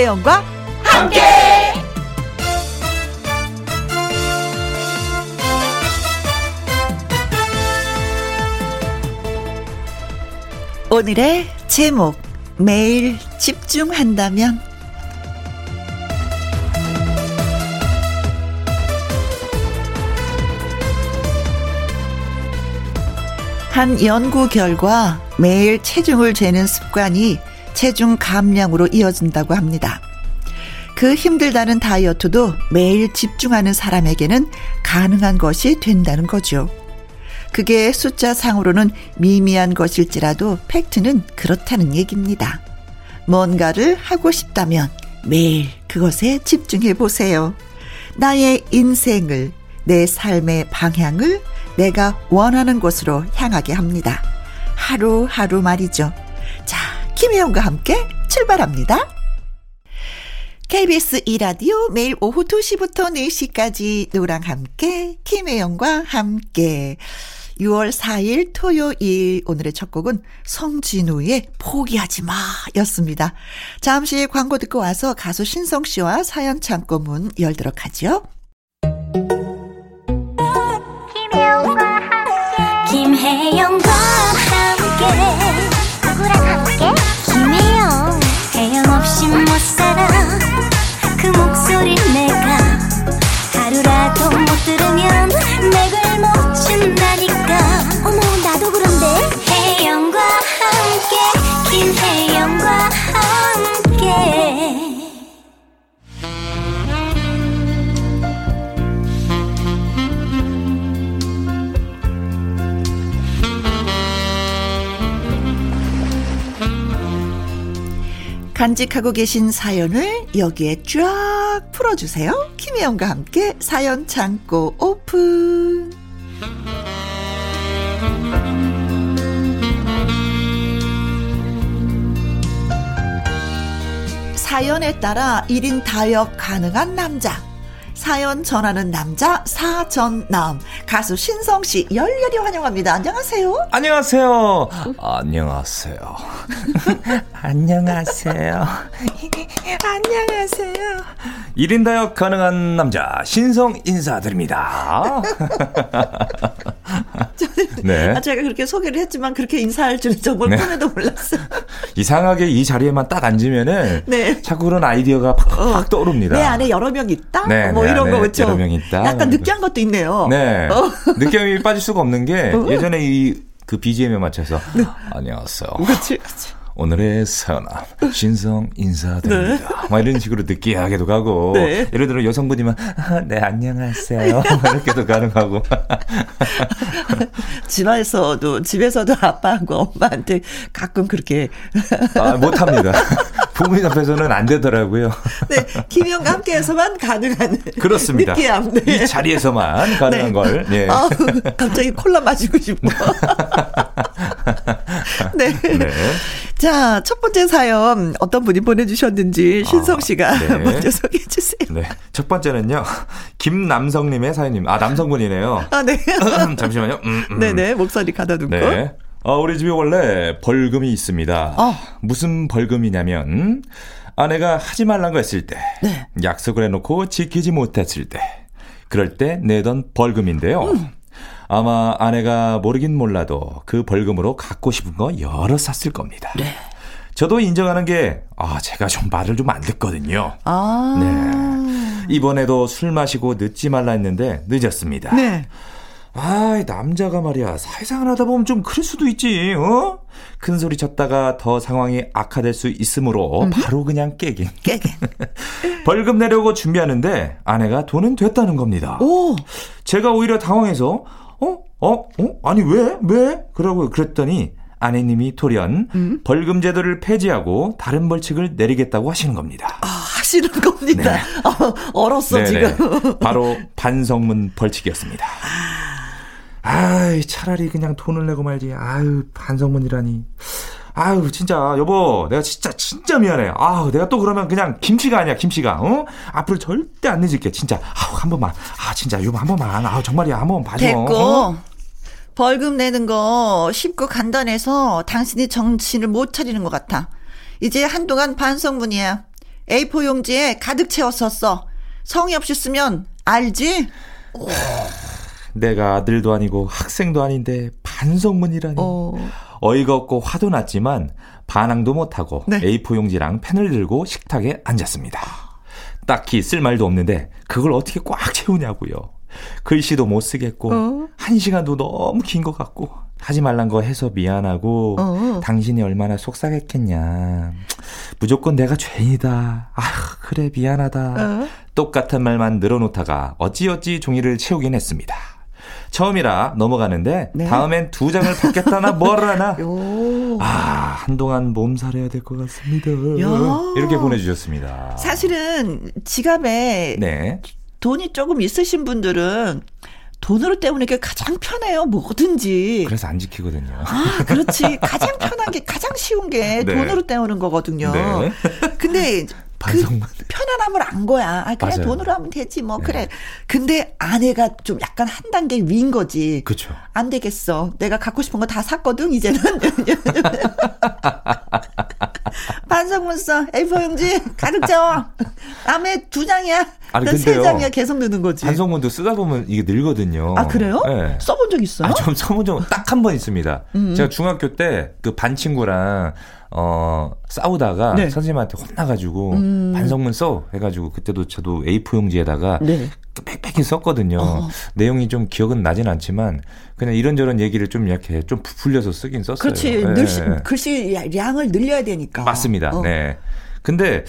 김혜영과 함께. 오늘의 제목, 매일 집중한다면. 한 연구 결과 매일 체중을 재는 습관이 체중 감량으로 이어진다고 합니다. 그 힘들다는 다이어트도 매일 집중하는 사람에게는 가능한 것이 된다는 거죠. 그게 숫자상으로는 미미한 것일지라도 팩트는 그렇다는 얘기입니다. 뭔가를 하고 싶다면 매일 그것에 집중해 보세요. 나의 인생을, 내 삶의 방향을 내가 원하는 곳으로 향하게 합니다. 하루하루 말이죠. 자, 김혜영과 함께 출발합니다. KBS 2라디오 매일 오후 2시부터 4시까지 노랑 함께, 김혜영과 함께. 6월 4일 토요일, 오늘의 첫 곡은 성진우의 포기하지 마 였습니다. 잠시 광고 듣고 와서 가수 신성 씨와 사연 창고 문 열도록 하죠. 김혜영과 함께, 누구랑 함께? 김혜영. 혜영 없이 못 살아. 그 목소리 내가 하루라도 못 들으면 내걸 못 준다니까. 어머, 나도 그런데. 혜영과 함께, 김혜영과 함께. 간직하고 계신 사연을 여기에 쫙 풀어주세요. 김혜영과 함께 사연 창고 오픈. 사연에 따라 1인 다역 가능한 남자, 사연 전하는 남자 사전남, 가수 신성씨 열렬히 환영합니다. 안녕하세요. 안녕하세요. 안녕하세요. 안녕하세요. 안녕하세요. 1인 다역 가능한 남자 신성 인사드립니다. 네. 아, 제가 그렇게 소개를 했지만 그렇게 인사할 줄은 정말 꿈에도 네. 몰랐어요. 이상하게 이 자리에만 딱 앉으면은 네. 자꾸 그런 아이디어가 팍팍 떠오릅니다. 내 안에 여러 명 있다? 네, 뭐 이런 거 그렇죠. 여러 명 있다. 약간 느끼한 것도 있네요. 네. 느낌이 빠질 수가 없는 게 예전에 그 BGM에 맞춰서 네. 안녕하세요. 그렇지. 오늘의 사연 신성 인사드립니다. 네. 막 이런 식으로 느끼하게도 가고 네. 예를 들어 여성분이면 네 안녕하세요 이렇게도 가능하고 집에서도 아빠하고 엄마한테 가끔 그렇게 못합니다. 부모님 앞에서는 안 되더라고요. 네, 김혜영과 함께해서만 가능한 그렇습니다. 느끼함. 네. 이 자리에서만 가능한 네. 걸. 네. 아우, 갑자기 콜라 마시고 싶어. 네. 네. 자, 첫 번째 사연 어떤 분이 보내주셨는지 신성 씨가 네. 먼저 소개해 주세요. 네. 첫 번째는요, 김남성님의 사연입니다. 아, 남성분이네요. 아, 네. 잠시만요. 네네, 목소리 가다듬고. 네. 우리 집에 원래 벌금이 있습니다. 무슨 벌금이냐면, 아내가 하지 말란 거 했을 때, 네. 약속을 해놓고 지키지 못했을 때, 그럴 때 내던 벌금인데요. 아마 아내가 모르긴 몰라도 그 벌금으로 갖고 싶은 거 여러 샀을 겁니다. 네. 저도 인정하는 게, 제가 좀 말을 좀 안 듣거든요. 네. 이번에도 술 마시고 늦지 말라 했는데 늦었습니다. 네. 남자가 말이야, 사회생활 하다 보면 좀 그럴 수도 있지, 어? 큰 소리 쳤다가 더 상황이 악화될 수 있으므로 바로 그냥 깨긴. 벌금 내려고 준비하는데 아내가 돈은 됐다는 겁니다. 오. 제가 오히려 당황해서, 아니, 왜? 그러고 그랬더니 아내님이 돌연 벌금 제도를 폐지하고 다른 벌칙을 내리겠다고 하시는 겁니다. 하시는 겁니다. 네. 얼었어, 네네. 지금. 바로 반성문 벌칙이었습니다. 차라리 그냥 돈을 내고 말지. 반성문이라니. 진짜, 여보, 내가 진짜 미안해. 내가 또 그러면 그냥 김치가 아니야, 김치가. 어? 앞으로 절대 안 늦을게, 진짜. 한 번만. 진짜, 여보, 한 번만. 정말이야, 한 번만 봐줘. 됐고. 벌금 내는 거 쉽고 간단해서 당신이 정신을 못 차리는 것 같아. 이제 한동안 반성문이야. A4 용지에 가득 채웠었어. 성의 없이 쓰면 알지? 내가 아들도 아니고 학생도 아닌데 반성문이라니. 어이가 없고 화도 났지만 반항도 못하고 네. A4 용지랑 펜을 들고 식탁에 앉았습니다. 딱히 쓸 말도 없는데 그걸 어떻게 꽉 채우냐고요. 글씨도 못 쓰겠고 한 시간도 너무 긴 것 같고 하지 말란 거 해서 미안하고 당신이 얼마나 속상했겠냐. 무조건 내가 죄인이다. 아 그래 미안하다. 똑같은 말만 늘어놓다가 어찌어찌 종이를 채우긴 했습니다. 처음이라 넘어가는데 네. 다음엔 두 장을 받겠다나 뭘 하나. 아 한동안 몸살해야 될 것 같습니다. 요. 이렇게 보내주셨습니다. 사실은 지갑에 네. 돈이 조금 있으신 분들은 돈으로 때우는 게 가장 편해요. 뭐든지. 그래서 안 지키거든요. 아 그렇지. 가장 편한 게 가장 쉬운 게 네. 돈으로 때우는 거거든요. 네. 근데 그 편안함을 안 거야. 아, 그래 맞아요. 돈으로 하면 되지 뭐 네. 그래. 근데 아내가 좀 약간 한 단계 위인 거지. 그렇죠. 안 되겠어. 내가 갖고 싶은 거 다 샀거든 이제는. 반성문 써. A4 용지 가득 채워. 남의 두 장이야. 난 세 장이야. 계속 느는 거지. 반성문도 쓰다 보면 이게 늘거든요. 아 그래요? 네. 써본 적 있어요? 아, 좀 써본 적 딱 한 번 있습니다. 제가 중학교 때 그 반 친구랑 싸우다가 네. 선생님한테 혼나가지고 반성문 써 해가지고 그때도 저도 A4 용지에다가 네. 빽빽히 썼거든요. 내용이 좀 기억은 나진 않지만 그냥 이런저런 얘기를 좀 이렇게 좀 부풀려서 쓰긴 썼어요. 그렇지. 네. 글씨 양을 늘려야 되니까. 맞습니다. 네. 근데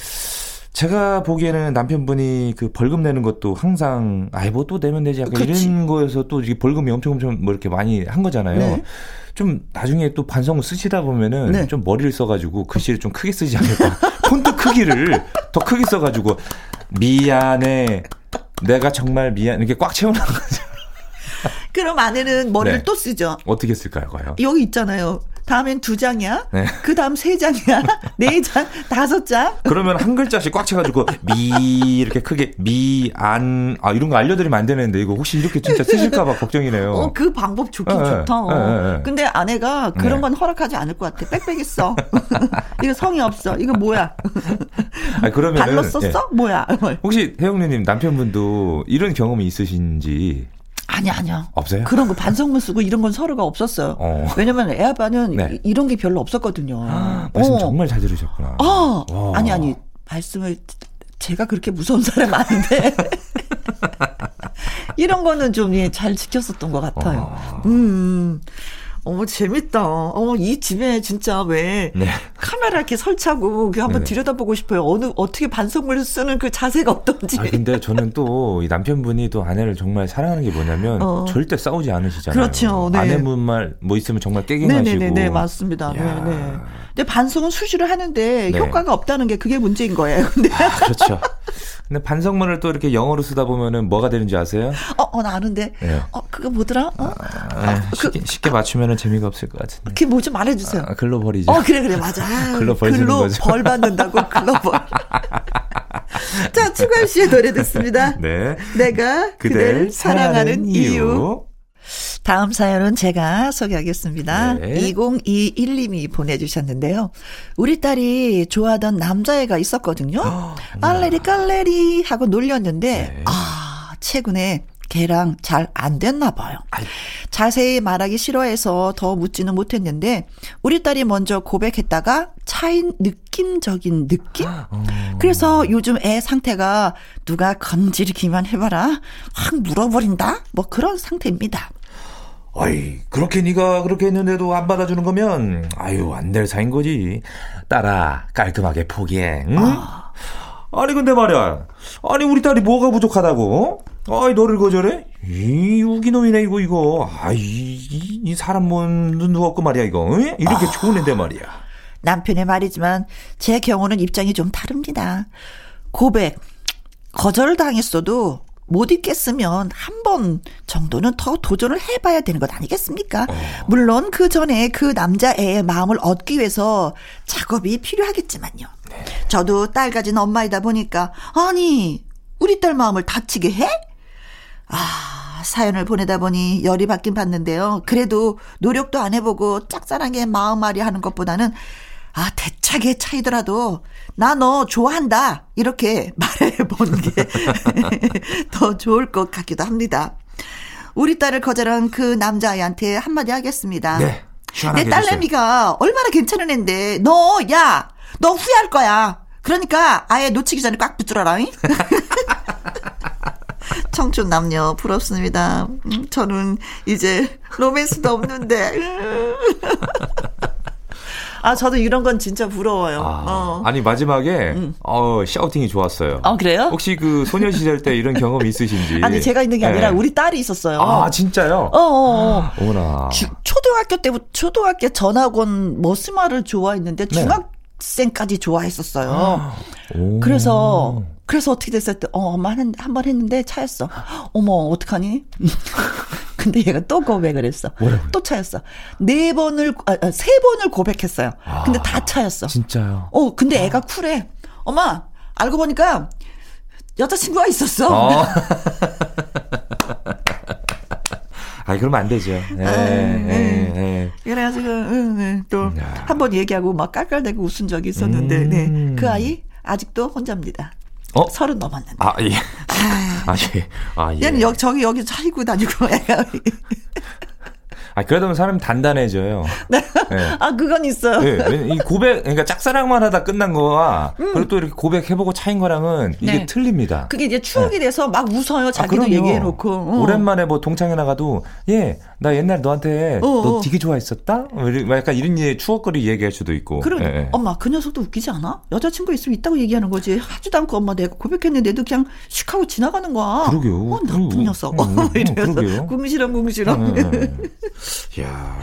제가 보기에는 남편분이 그 벌금 내는 것도 항상 아이 뭐 또 내면 되지 약간 이런 거에서 또 이게 벌금이 엄청 뭐 이렇게 많이 한 거잖아요. 네. 좀 나중에 또 반성문 쓰시다 보면은 네. 좀 머리를 써가지고 글씨를 좀 크게 쓰지 않을까. 폰트 크기를 더 크게 써가지고 미안해. 내가 정말 미안 이렇게 꽉 채우는 거죠. 그럼 아내는 머리를 네. 또 쓰죠. 어떻게 쓸까요, 과연? 여기 있잖아요. 다음엔 두 장이야. 네. 그 다음 세 장이야. 네 장, 다섯 장. 그러면 한 글자씩 꽉 채가지고 미 이렇게 크게 미안 아 이런 거 알려드리면 안 되는데 이거 혹시 이렇게 진짜 쓰실까봐 걱정이네요. 그 방법 좋긴 네, 좋다. 네. 근데 아내가 그런 건 허락하지 않을 것 같아. 빽빽이 써. 이거 성의 없어. 이거 뭐야? 아니, 그러면은, 발로 썼어? 예. 뭐야? 혹시 혜영님 남편분도 이런 경험이 있으신지? 아니요. 없어요? 그런 거 반성문 쓰고 이런 건 서로가 없었어요. 왜냐면 애 아빠는 네. 이런 게 별로 없었거든요. 아, 말씀 정말 잘 들으셨구나. 아니. 말씀을 제가 그렇게 무서운 사람 아닌데. 이런 거는 좀 잘 지켰었던 것 같아요. 재밌다. 이 집에 진짜 왜 네. 카메라 이렇게 설치하고 한번 들여다보고 싶어요. 어떻게 반성문을 쓰는 그 자세가 어떤지. 아, 근데 저는 또 이 남편분이 또 아내를 정말 사랑하는 게 뭐냐면 절대 싸우지 않으시잖아요. 그렇죠. 네. 아내분만 뭐 있으면 정말 깨갱하시고. 네네네, 맞습니다. 네네. 근데 반성은 수시로 하는데 네. 효과가 없다는 게 그게 문제인 거예요. 근데. 아, 그렇죠. 근데 반성문을 또 이렇게 영어로 쓰다 보면은 뭐가 되는지 아세요? 나 아는데. 네. 그거 뭐더라? 쉽게 맞추면 재미가 없을 것 같은데. 그게 뭐 좀 말해주세요. 글로 버리죠. 그래 맞아. 글로 버리는 거죠. 벌 받는다고 글로 벌. 자 추가열 씨의 노래 듣습니다. 네. 내가 그댈 사랑하는 이유. 다음 사연은 제가 소개하겠습니다. 네. 2021님이 보내주셨는데요. 우리 딸이 좋아하던 남자애가 있었거든요. 깔레리 하고 놀렸는데 네. 최근에 걔랑 잘 안 됐나 봐요. 자세히 말하기 싫어해서 더 묻지는 못했는데 우리 딸이 먼저 고백했다가 차인 느낌적인 느낌? 그래서 요즘 애 상태가 누가 건지르기만 해봐라 확 물어버린다 뭐 그런 상태입니다. 아이 그렇게 네가 그렇게 했는데도 안 받아주는 거면 아유 안 될 사인 거지. 딸아 깔끔하게 포기해. 응? 아니 근데 말이야 아니 우리 딸이 뭐가 부족하다고? 아이 너를 거절해? 이 우기놈이네 이거. 이 사람 뭔 눈도 없고 말이야 이거. 에? 이렇게 좋은 애인데 말이야. 남편의 말이지만 제 경우는 입장이 좀 다릅니다. 고백 거절당했어도 못 있겠으면 한 번 정도는 더 도전을 해봐야 되는 것 아니겠습니까? 물론 그 전에 그 남자애의 마음을 얻기 위해서 작업이 필요하겠지만요. 네. 저도 딸 가진 엄마이다 보니까 아니 우리 딸 마음을 다치게 해? 사연을 보내다 보니 열이 받긴 받는데요. 그래도 노력도 안 해보고 짝사랑에 마음앓이 하는 것보다는 아, 대차게 차이더라도 나 너 좋아한다 이렇게 말해보는 게 더 좋을 것 같기도 합니다. 우리 딸을 거절한 그 남자아이한테 한마디 하겠습니다. 네, 내 딸내미가 얼마나 괜찮은 애인데 너, 야, 너 후회할 거야. 그러니까 아예 놓치기 전에 꽉 붙들어라. 청춘 남녀 부럽습니다. 저는 이제 로맨스도 없는데. 아, 저도 이런 건 진짜 부러워요. 아, 아니, 마지막에, 샤우팅이 좋았어요. 아, 그래요? 혹시 그 소녀 시절 때 이런 경험이 있으신지. 아니, 제가 있는 게 아니라 네. 우리 딸이 있었어요. 아, 진짜요? 아, 어머나. 초등학교 때부터, 초등학교 전학원 머스마를 좋아했는데, 중학생까지 좋아했었어요. 아, 그래서 어떻게 됐을 때, 엄마 한 번 했는데 차였어. 어머, 어떡하니? 근데 얘가 또 고백을 했어. 뭐라고요? 또 차였어. 세 번을 고백했어요. 아, 근데 다 차였어. 진짜요? 근데 애가 쿨해. 엄마, 알고 보니까 여자친구가 있었어. 아니, 그러면 안 되죠. 네. 그래가지고, 또 한 번 얘기하고 막 깔깔대고 웃은 적이 있었는데, 네. 그 아이 아직도 혼자입니다. 30 넘었는데. 아, 예. 아, 예. 얘는 여기 차이고 다니고. 아, 그러다 사람이 단단해져요. 네. 아, 그건 있어요. 네. 이 고백, 그러니까 짝사랑만 하다 끝난 거와, 그리고 또 이렇게 고백해보고 차인 거랑은 이게 네. 틀립니다. 그게 이제 추억이 돼서 막 웃어요. 자기도 얘기해놓고. 오랜만에 뭐 동창회 나가도, 나 옛날 너한테 너 되게 좋아했었다? 약간 이런 추억거리 얘기할 수도 있고. 그럼, 엄마, 그 녀석도 웃기지 않아? 여자친구 있으면 있다고 얘기하는 거지. 하지도 않고 엄마 내가 고백했는데도 그냥 슉 하고 지나가는 거야. 그러게요. 나쁜 녀석. 이래서. 궁시렁궁시렁. 야.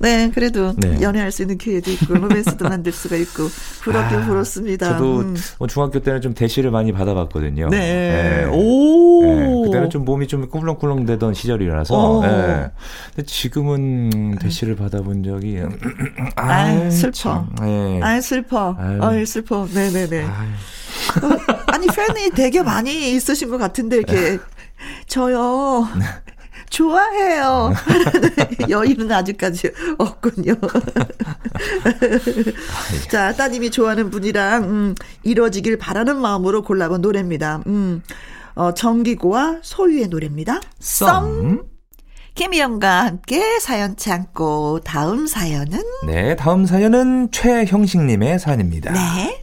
네, 그래도 연애할 수 있는 기회도 있고 로맨스도 만들 수가 있고 부럽긴 부럽습니다. 저도 중학교 때는 좀 대시를 많이 받아봤거든요. 네. 오. 네. 그때는 좀 몸이 좀 꿀렁꿀렁 되던 시절이라서. 네. 근데 지금은 대시를 받아본 적이 슬퍼. 네. 슬퍼. 네네네. 아니, 팬이 되게 많이 있으신 것 같은데 이렇게 저요. 좋아해요. 여유는 아직까지 없군요. 자, 따님이 좋아하는 분이랑 이루어지길 바라는 마음으로 골라본 노래입니다. 정기고와 소유의 노래입니다. 썸. 김희영과 함께 사연 참고 다음 사연은? 네, 다음 사연은 최형식님의 사연입니다. 네.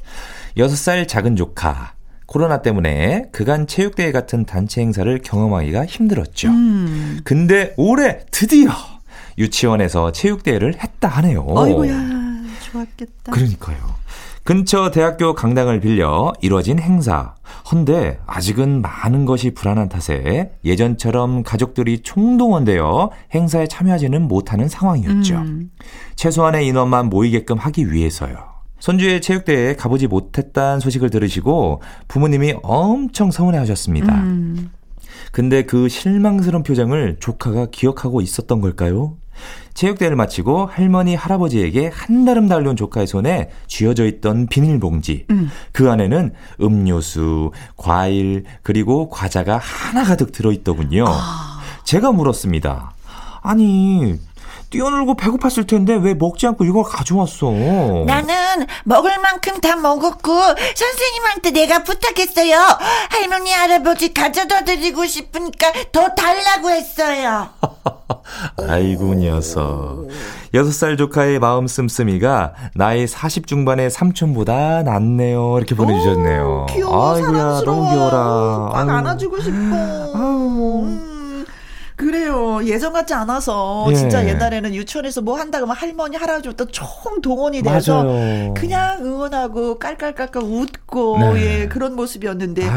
6살 작은 조카. 코로나 때문에 그간 체육대회 같은 단체 행사를 경험하기가 힘들었죠. 근데 올해 드디어 유치원에서 체육대회를 했다 하네요. 어이구야, 좋았겠다. 그러니까요. 근처 대학교 강당을 빌려 이뤄진 행사. 헌데 아직은 많은 것이 불안한 탓에 예전처럼 가족들이 총동원되어 행사에 참여하지는 못하는 상황이었죠. 최소한의 인원만 모이게끔 하기 위해서요. 손주의 체육대회에 가보지 못했다는 소식을 들으시고 부모님이 엄청 서운해하셨습니다. 근데 그 실망스러운 표정을 조카가 기억하고 있었던 걸까요? 체육대회를 마치고 할머니, 할아버지에게 한달음 달려온 조카의 손에 쥐어져 있던 비닐봉지. 그 안에는 음료수, 과일, 그리고 과자가 하나 가득 들어있더군요. 제가 물었습니다. 아니... 뛰어놀고 배고팠을 텐데 왜 먹지 않고 이걸 가져왔어? 나는 먹을 만큼 다 먹었고 선생님한테 내가 부탁했어요. 할머니, 할아버지 과자 더 드리고 싶으니까 더 달라고 했어요. 아이고 녀석. 6살 조카의 마음 씀씀이가 나이 40 중반의 삼촌보다 낫네요. 이렇게 보내주셨네요. 귀여워, 아이고야, 사랑스러워. 너무 귀여워라. 막 안아주고 싶어. 그래요. 예전 같지 않아서 진짜 옛날에는 유치원에서 뭐 한다 그러면 할머니, 할아버지부터 총 동원이 돼서 그냥 응원하고 깔깔깔깔 웃고 그런 모습이었는데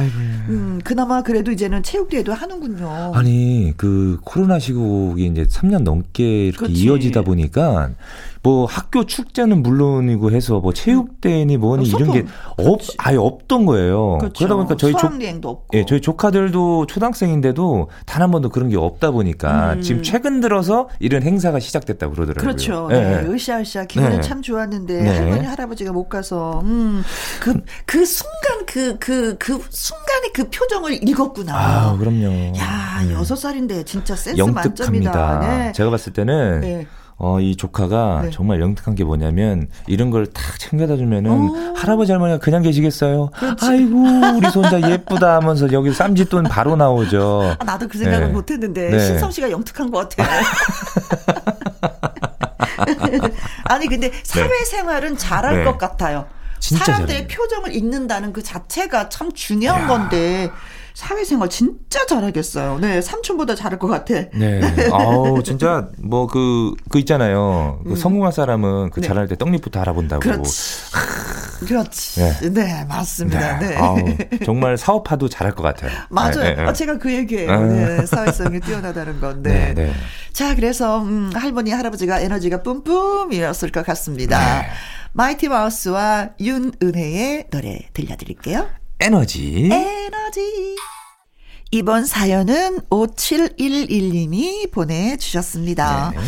그나마 그래도 이제는 체육대회도 하는군요. 아니, 그 코로나 시국이 이제 3년 넘게 이렇게 이어지다 보니까 뭐 학교 축제는 물론이고 해서 뭐 체육대회니 뭐니 이런 게 아예 없던 거예요. 그렇죠. 그러다 보니까 수학여행도 없고. 예, 저희 조카들도 초등학생인데도 단 한 번도 그런 게 없다 보니까 지금 최근 들어서 이런 행사가 시작됐다고 그러더라고요. 그렇죠. 네. 으쌰으쌰 기분은 참 좋았는데 할머니, 할아버지가 못 가서 그 순간의 그 표정을 읽었구나. 아, 그럼요. 야, 6살인데 진짜 센스 만점이다. 영특합니다. 네. 제가 봤을 때는 이 조카가 네. 정말 영특한 게 뭐냐면 이런 걸 딱 챙겨다 주면은 할아버지 할머니가 그냥 계시겠어요. 그렇지. 아이고 우리 손자 예쁘다 하면서 여기 쌈짓돈 바로 나오죠. 아, 나도 그 생각을 네. 못했는데 네. 신성 씨가 영특한 것 같아요. 아니 근데 사회생활은 네. 잘할 네. 것 같아요. 사람들의 표정을 읽는다는 그 자체가 참 중요한 야. 건데 사회생활 진짜 잘하겠어요. 네, 삼촌보다 잘할 것 같아. 네, 아우 진짜 뭐 그 있잖아요. 그 성공한 사람은 그 네. 잘할 때 떡잎부터 알아본다고. 그렇지. 그렇지. 네. 네, 맞습니다. 네. 네. 아우, 정말 사업화도 잘할 것 같아요. 맞아요. 네, 네, 네. 제가 그 얘기예요. 네, 사회성이 뛰어나다는 건데. 네, 네. 자, 그래서 할머니 할아버지가 에너지가 뿜뿜이었을 것 같습니다. 네. 마이티 마우스와 윤은혜의 노래 들려드릴게요. 에너지. 이번 사연은 5711님이 보내주셨습니다. 네네.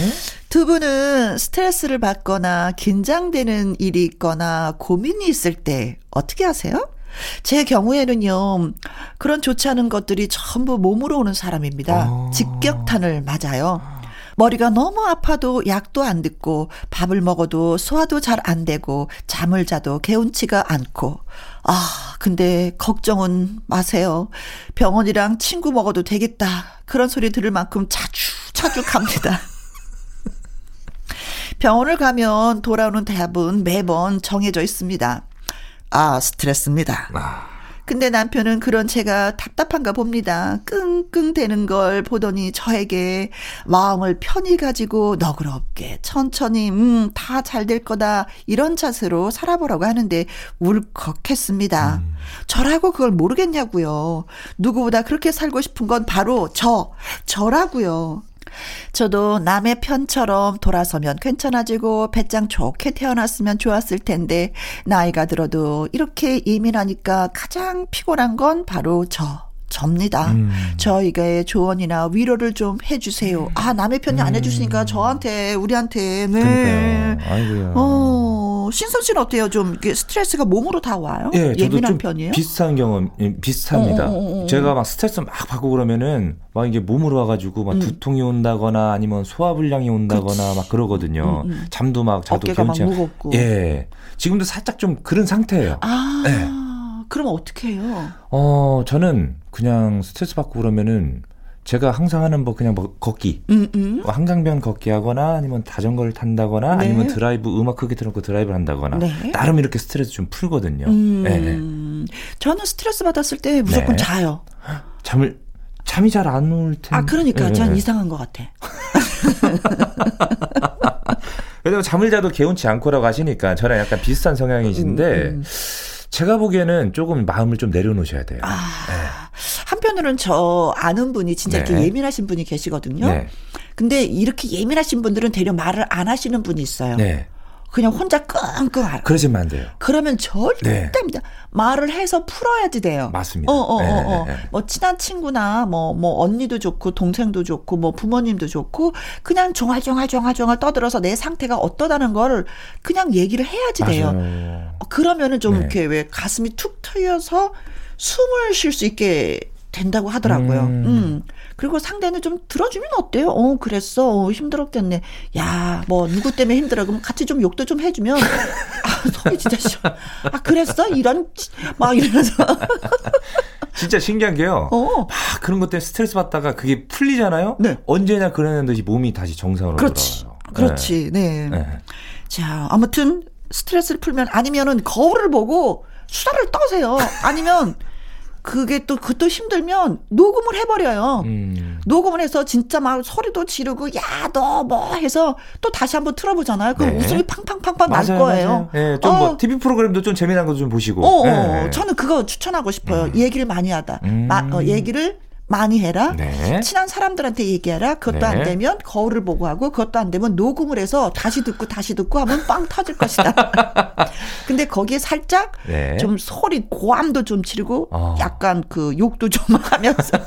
두 분은 스트레스를 받거나 긴장되는 일이 있거나 고민이 있을 때 어떻게 하세요? 제 경우에는요, 그런 좋지 않은 것들이 전부 몸으로 오는 사람입니다. 직격탄을 맞아요. 머리가 너무 아파도 약도 안 듣고 밥을 먹어도 소화도 잘 안 되고 잠을 자도 개운치가 않고 근데 걱정은 마세요. 병원이랑 친구 먹어도 되겠다. 그런 소리 들을 만큼 자주 갑니다. 병원을 가면 돌아오는 답은 매번 정해져 있습니다. 스트레스입니다. 근데 남편은 그런 제가 답답한가 봅니다. 끙끙대는 걸 보더니 저에게 마음을 편히 가지고 너그럽게 천천히 다 잘 될 거다 이런 자세로 살아보라고 하는데 울컥했습니다. 저라고 그걸 모르겠냐고요. 누구보다 그렇게 살고 싶은 건 바로 저라고요. 저도 남의 편처럼 돌아서면 괜찮아지고 배짱 좋게 태어났으면 좋았을 텐데 나이가 들어도 이렇게 예민하니까 가장 피곤한 건 바로 접니다. 저에게 조언이나 위로를 좀 해주세요. 남의 편이 안 해주시니까 저한테 우리한테 네. 아이고야. 신성 씨는 어때요? 좀 스트레스가 몸으로 다 와요? 예, 예민한 좀 편이에요? 비슷한 경험 비슷합니다. 제가 막 스트레스 막 받고 그러면은 막 이게 몸으로 와가지고 막 두통이 온다거나 아니면 소화불량이 온다거나 그치. 막 그러거든요. 잠도 막 자도 어깨가 막 무겁고. 예, 지금도 살짝 좀 그런 상태예요. 예. 그럼 어떻게 해요? 저는 그냥 스트레스 받고 그러면은 제가 항상 하는 뭐 그냥 뭐 걷기, 한강변 걷기 하거나 아니면 자전거를 탄다거나 네. 아니면 드라이브 음악 크게 틀어놓고 드라이브를 한다거나 네. 나름 이렇게 스트레스 좀 풀거든요. 네. 저는 스트레스 받았을 때 무조건 네. 자요. 잠이 잘 안 올 텐데. 그러니까 전 이상한 것 같아. 왜냐면 잠을 자도 개운치 않고라고 하시니까 저랑 약간 비슷한 성향이신데. 제가 보기에는 조금 마음을 좀 내려놓으셔야 돼요. 네. 한편으로는 저 아는 분이 진짜 네. 이렇게 예민하신 분이 계시거든요. 네. 근데 이렇게 예민하신 분들은 대려 말을 안 하시는 분이 있어요. 네. 그냥 혼자 끙끙 앓아요. 그러시면 안 돼요. 그러면 절대 네. 말을 해서 풀어야지 돼요. 맞습니다. 뭐 친한 친구나 뭐 언니도 좋고 동생도 좋고 뭐 부모님도 좋고 그냥 종알종알 떠들어서 내 상태가 어떠다는 걸 그냥 얘기를 해야지 돼요. 맞아요. 그러면은 좀 네. 이렇게 왜 가슴이 툭 트여서 숨을 쉴 수 있게 된다고 하더라고요. 그리고 상대는 좀 들어주면 어때요? 그랬어. 힘들었겠네. 야, 뭐 누구 때문에 힘들어? 그럼 같이 좀 욕도 좀 해주면 속이 진짜 싫어. 그랬어? 이런 막 이러면서. 진짜 신기한 게요. 막 그런 것 때문에 스트레스 받다가 그게 풀리잖아요. 네. 언제나 그러는 듯이 몸이 다시 정상으로 돌아와요. 그렇지. 네. 네. 자, 아무튼 스트레스를 풀면 아니면은 거울을 보고 수다를 떠세요. 아니면 그게 또 그것도 힘들면 녹음을 해버려요. 녹음을 해서 진짜 막 소리도 지르고 야 너 뭐 해서 또 다시 한번 틀어보잖아요. 그럼 네. 웃음이 팡팡팡팡 맞아요, 날 거예요. 네, 좀 뭐 TV 프로그램도 좀 재미난 거 좀 보시고. 네. 저는 그거 추천하고 싶어요. 얘기를 많이 하다. 얘기를 많이 해라. 네. 친한 사람들한테 얘기해라. 그것도 네. 안 되면 거울을 보고 하고 그것도 안 되면 녹음을 해서 다시 듣고 하면 빵 터질 것이다. 근데 거기에 살짝 네. 좀 소리 고함도 좀 치르고 약간 그 욕도 좀 하면서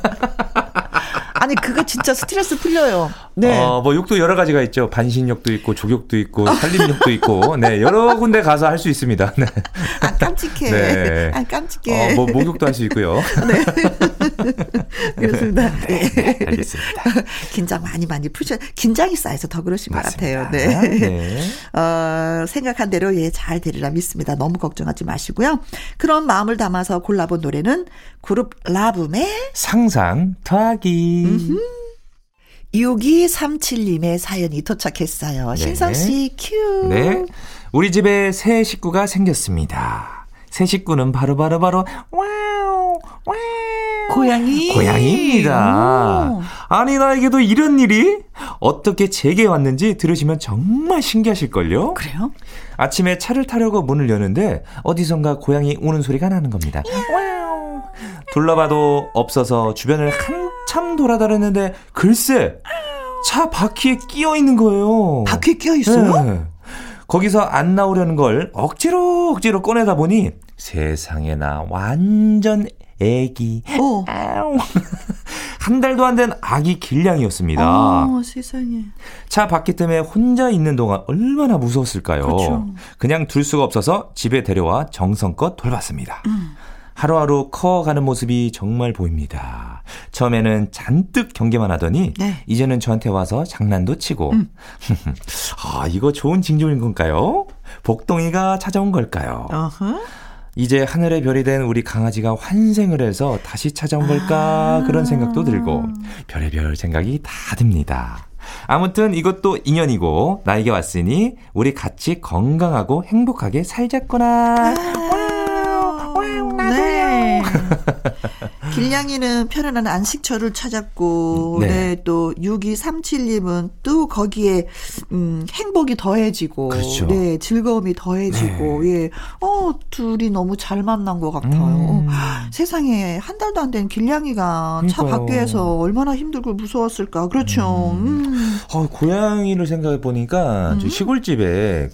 아니 그거 진짜 스트레스 풀려요. 네. 뭐 욕도 여러 가지가 있죠. 반신욕도 있고 조격도 있고 살림욕도 있고 네 여러 군데 가서 할 수 있습니다. 네. 아 깜찍해. 네. 아 깜찍해. 뭐 목욕도 할 수 있고요. 네. 그렇습니다. 네. 네. 알겠습니다. 긴장 많이 푸셔. 긴장이 쌓여서 더 그러신 맞습니다. 것 같아요. 네. 네. 생각한 대로 예, 잘 되리라 믿습니다. 너무 걱정하지 마시고요. 그런 마음을 담아서 골라본 노래는 그룹 라붐의 상상 더하기. 6237님의 사연이 도착했어요. 네. 신성씨 큐. 네. 우리 집에 새 식구가 생겼습니다. 새 식구는 바로 와우 와우 고양이입니다. 오. 아니 나에게도 이런 일이 어떻게 제게 왔는지 들으시면 정말 신기하실걸요. 그래요? 아침에 차를 타려고 문을 여는데 어디선가 고양이 우는 소리가 나는 겁니다. 와우. 둘러봐도 없어서 주변을 한참 돌아다녔는데 글쎄 차 바퀴에 끼어 있는 거예요. 바퀴에 끼어 있어요? 네. 거기서 안 나오려는 걸 억지로 꺼내다 보니 세상에 나 완전 애기 한 달도 안 된 아기 길냥이었습니다. 오, 세상에. 차 바퀴 때문에 혼자 있는 동안 얼마나 무서웠을까요. 그렇죠. 그냥 둘 수가 없어서 집에 데려와 정성껏 돌봤습니다. 하루하루 커가는 모습이 정말 보입니다. 처음에는 잔뜩 경계만 하더니 네. 이제는 저한테 와서 장난도 치고 아 이거 좋은 징조인 건가요? 복동이가 찾아온 걸까요? 어허. 이제 하늘의 별이 된 우리 강아지가 환생을 해서 다시 찾아온 걸까 그런 생각도 들고 별의별 생각이 다 듭니다. 아무튼 이것도 인연이고 나에게 왔으니 우리 같이 건강하고 행복하게 살자꾸나. 네. 길냥이는 편안한 안식처를 찾았고 네. 네, 또 6237님은 또 거기에 행복이 더해지고 그렇죠. 네, 즐거움이 더해지고 네. 예. 둘이 너무 잘 만난 것 같아요. 세상에 한 달도 안 된 길냥이가 그러니까요. 차 밖에서 얼마나 힘들고 무서웠을까. 그렇죠. 고양이를 생각해 보니까 시골집에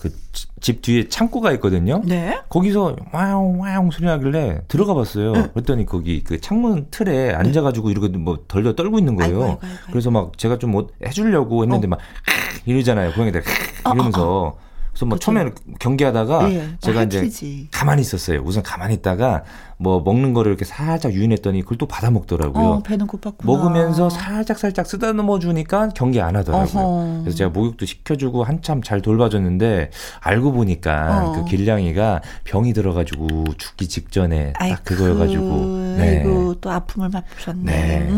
집 뒤에 창고가 있거든요. 네. 거기서 와옹 와옹 소리 나길래 들어가 봤어요. 네. 그랬더니 거기 그 창문 틀에 앉아가지고 이렇게 뭐 덜덜 떨고 있는 거예요. 아이고. 그래서 막 제가 좀 뭐 해주려고 했는데 막 이러잖아요. 고양이들 이러면서. 그래서 뭐 처음에 경계하다가 네. 제가 이제 가만히 있었어요. 우선 가만히 있다가 뭐 먹는 거를 이렇게 살짝 유인했더니 그걸 또 받아 먹더라고요. 배는 고팠구나. 먹으면서 살짝 쓰다듬어 주니까 경계 안 하더라고요. 어허. 그래서 제가 목욕도 시켜주고 한참 잘 돌봐줬는데 알고 보니까 그 길냥이가 병이 들어가지고 죽기 직전에 아이쿠, 딱 그거여가지고 네. 아이고 또 아픔을 맛보셨네. 네.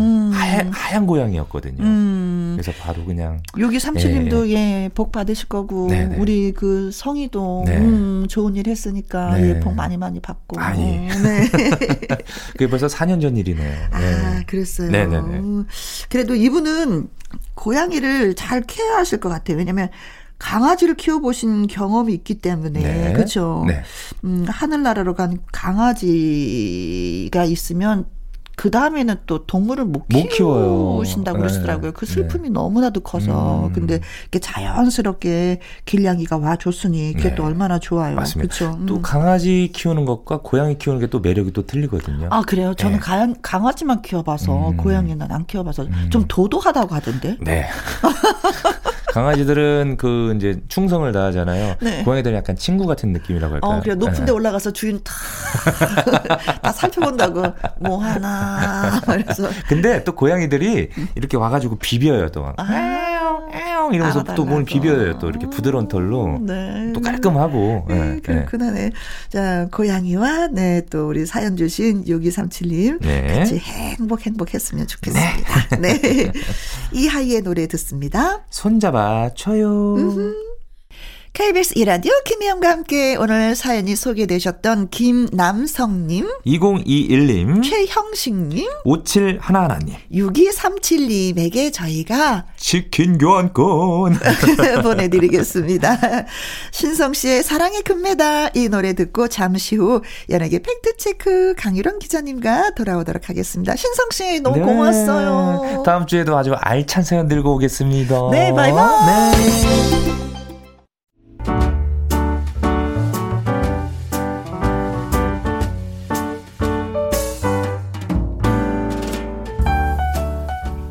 하얀 고양이였거든요. 그래서 바로 그냥 여기 삼촌님도 네. 예, 복 받으실 거고 네네. 우리 그 성희도 네. 좋은 일 했으니까 네. 예, 복 많이 받고 네. 그게 벌써 4년 전 일이네요. 아, 그랬어요. 네네네. 그래도 이분은 고양이를 잘 케어하실 것 같아요. 왜냐면 강아지를 키워보신 경험이 있기 때문에 네. 그렇죠. 네. 하늘나라로 간 강아지가 있으면 그 다음에는 또 동물을 못 키우신다고 네. 그러시더라고요. 그 슬픔이 네. 너무나도 커서. 근데 이렇게 자연스럽게 길냥이가 와줬으니 그게 네. 또 얼마나 좋아요. 맞습니다. 그쵸? 또 강아지 키우는 것과 고양이 키우는 게 또 매력이 또 틀리거든요. 아 그래요? 저는 네. 강아지만 키워봐서 고양이는 안 키워봐서 좀 도도하다고 하던데. 네. 강아지들은 그 이제 충성을 다하잖아요. 네. 고양이들은 약간 친구 같은 느낌이라고 할까요? 그래 높은데 네. 올라가서 주인 다 살펴본다고 뭐 하나. 그래서 근데 또 고양이들이 이렇게 와가지고 비벼요 또. 에옹 이러면서 또 몸을 비벼요 또 이렇게 부드러운 털로 네. 또 깔끔하고. 네, 그렇구나. 네. 자 고양이와 네 또 우리 사연 주신 6237님 네. 같이 행복했으면 좋겠습니다. 네. 네. 이하이의 노래 듣습니다. 손잡아. 맞춰요. KBS 2라디오 김혜영과 함께 오늘 사연이 소개되셨던 김남성님, 2021님, 최형식님, 5711님, 6237님에게 저희가 치킨 교환권 보내드리겠습니다. 신성씨의 사랑의 금메달 이 노래 듣고 잠시 후 연예계 팩트체크 강유론 기자님과 돌아오도록 하겠습니다. 신성씨 너무 네. 고마웠어요. 다음 주에도 아주 알찬 사연 들고 오겠습니다. 네 바이바이. 네.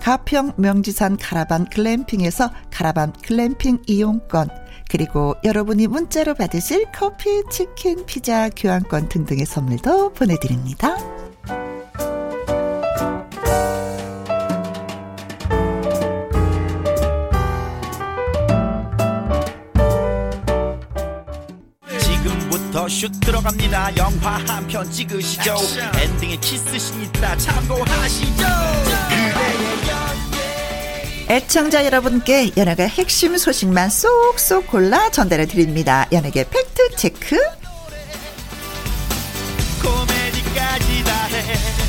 가평 명지산 카라반 글램핑에서 카라반 글램핑 이용권, 그리고 여러분이 문자로 받으실 커피, 치킨, 피자, 교환권 등등의 선물도 보내드립니다. 슛 들어갑니다. 영화 한 편 찍으시죠. 엔딩에 키스신 있다 참고하시죠. 애청자 여러분께 연예계 핵심 소식만 쏙쏙 골라 전달해 드립니다. 연예계 팩트 체크. 코미디까지 다 해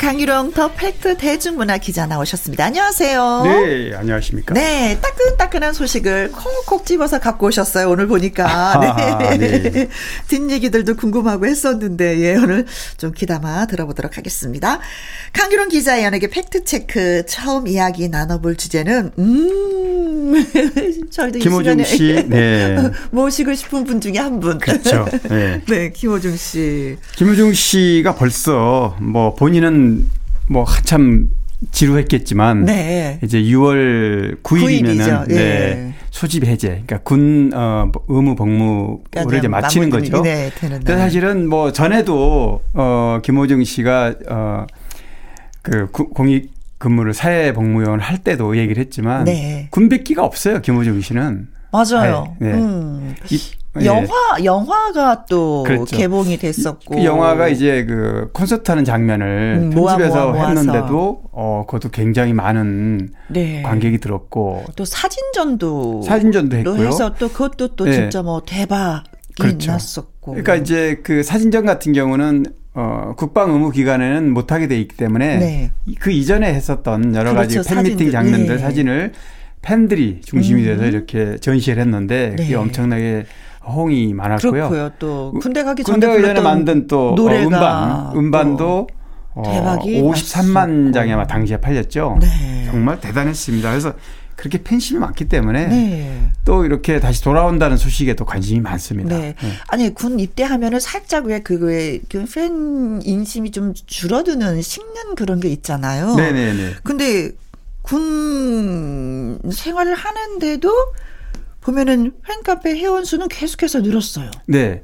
강규롱 더 팩트 대중문화 기자 나오셨습니다. 안녕하세요. 네, 안녕하십니까. 네, 따끈따끈한 소식을 콕콕 집어서 갖고 오셨어요. 오늘 보니까. 아하, 네. 네. 뒷얘기들도 궁금하고 했었는데, 예, 오늘 좀 귀담아 들어보도록 하겠습니다. 강규롱 기자의 연예계 팩트체크 처음 이야기 나눠볼 주제는, 저희도 김호중 씨, 네. 모시고 싶은 분 중에 한 분. 그렇죠. 네. 네, 김호중 씨. 김호중 씨가 벌써 뭐 본인은 뭐 한참 지루했겠지만 네. 이제 6월 9일이면은 네. 네. 소집 해제, 그러니까 군 의무 복무를 그러니까 이제 마치는 거죠. 네, 근데 사실은 뭐 전에도 김호중 씨가 그 공익 근무를 사회 복무요원을 할 때도 얘기를 했지만 네. 군백기가 없어요, 김호중 씨는. 맞아요. 네. 네. 영화가 또 그랬죠. 개봉이 됐었고 그 영화가 이제 그 콘서트하는 장면을 편집해서 했는데도 그것도 굉장히 많은 네. 관객이 들었고 또 사진전도 했고요. 해서 또 그것도 또 네. 진짜 뭐 대박이 그렇죠. 났었고. 그러니까 이제 그 사진전 같은 경우는 국방 의무 기간에는 못 하게 돼 있기 때문에 네. 그 이전에 했었던 여러 그렇죠. 가지 팬미팅 장면들 네. 사진을 팬들이 중심이 돼서 이렇게 전시를 했는데 그게 네. 엄청나게 호응이 많았고요. 그렇고요. 또 군대 가기 전에 만든 또 노래가 음반도 대박이 53만 장이 아마 당시에 팔렸죠. 네. 정말 대단했습니다. 그래서 그렇게 팬심이 많기 때문에 네. 또 이렇게 다시 돌아온다는 소식에 또 관심이 많습니다. 네. 네. 아니 군 입대하면은 살짝 왜 그거에 팬 인심이 좀 줄어드는 식는 그런 게 있잖아요. 네네네. 근데 군 생활을 하는데도 보면은 팬카페 회원수는 계속해서 늘었어요. 네.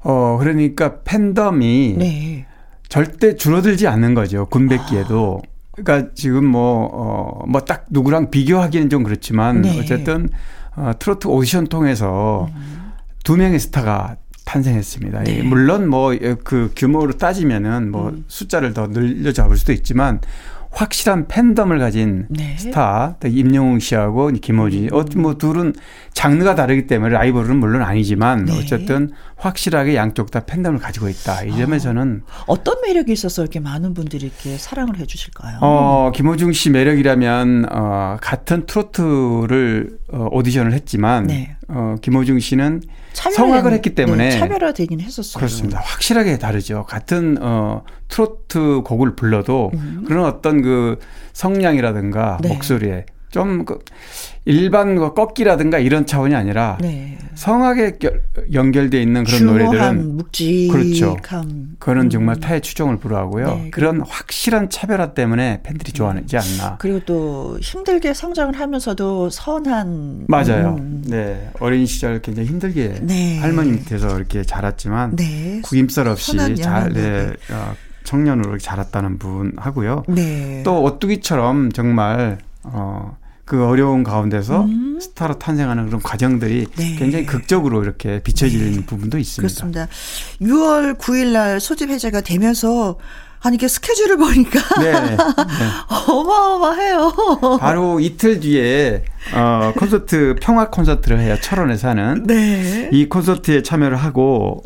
그러니까 팬덤이 네. 절대 줄어들지 않는 거죠. 군백기에도. 그러니까 지금 뭐 딱 누구랑 비교하기는 좀 그렇지만 네. 어쨌든 트로트 오디션 통해서 2명의 스타가 탄생했습니다. 네. 물론 뭐 그 규모로 따지면은 뭐 숫자를 더 늘려 잡을 수도 있지만 확실한 팬덤을 가진 네. 스타 임영웅 씨하고 김호중 뭐 둘은 장르가 다르기 때문에 라이벌은 물론 아니지만 네. 어쨌든 확실하게 양쪽 다 팬덤을 가지고 있다. 이 점에서는 어떤 매력이 있어서 이렇게 많은 분들이 이렇게 사랑을 해 주실까요? 김호중 씨 매력이라면 같은 트로트를 오디션을 했지만 네. 김호중 씨는 성악을 했기 때문에 네, 차별화되긴 했었어요. 그렇습니다. 확실하게 다르죠. 같은 트로트 곡을 불러도 그런 어떤 그 성량이라든가 네. 목소리에 좀 그 일반 꺾기라든가 이런 차원이 아니라 네. 성악에 연결되어 있는 그런 노래들은 묵직함. 그렇죠. 그거는 정말 타의 추종을 불허하고요. 네. 그런 확실한 차별화 때문에 팬들이 좋아하지 않나. 그리고 또 힘들게 성장을 하면서도 선한. 맞아요. 네. 어린 시절 굉장히 힘들게 네. 할머니 밑에서 이렇게 자랐지만 네. 구김살 없이 잘 네. 청년으로 자랐다는 분하고요. 네. 또 오뚜기처럼 정말 그 어려운 가운데서 스타로 탄생하는 그런 과정들이 네. 굉장히 극적으로 이렇게 비춰지는 네. 부분도 있습니다. 그렇습니다. 6월 9일 날 소집 해제가 되면서 아니 이게 스케줄을 보니까 네. 네. 어마어마해요. 바로 이틀 뒤에 콘서트 평화 콘서트를 해요. 철원에 사는 네. 이 콘서트에 참여를 하고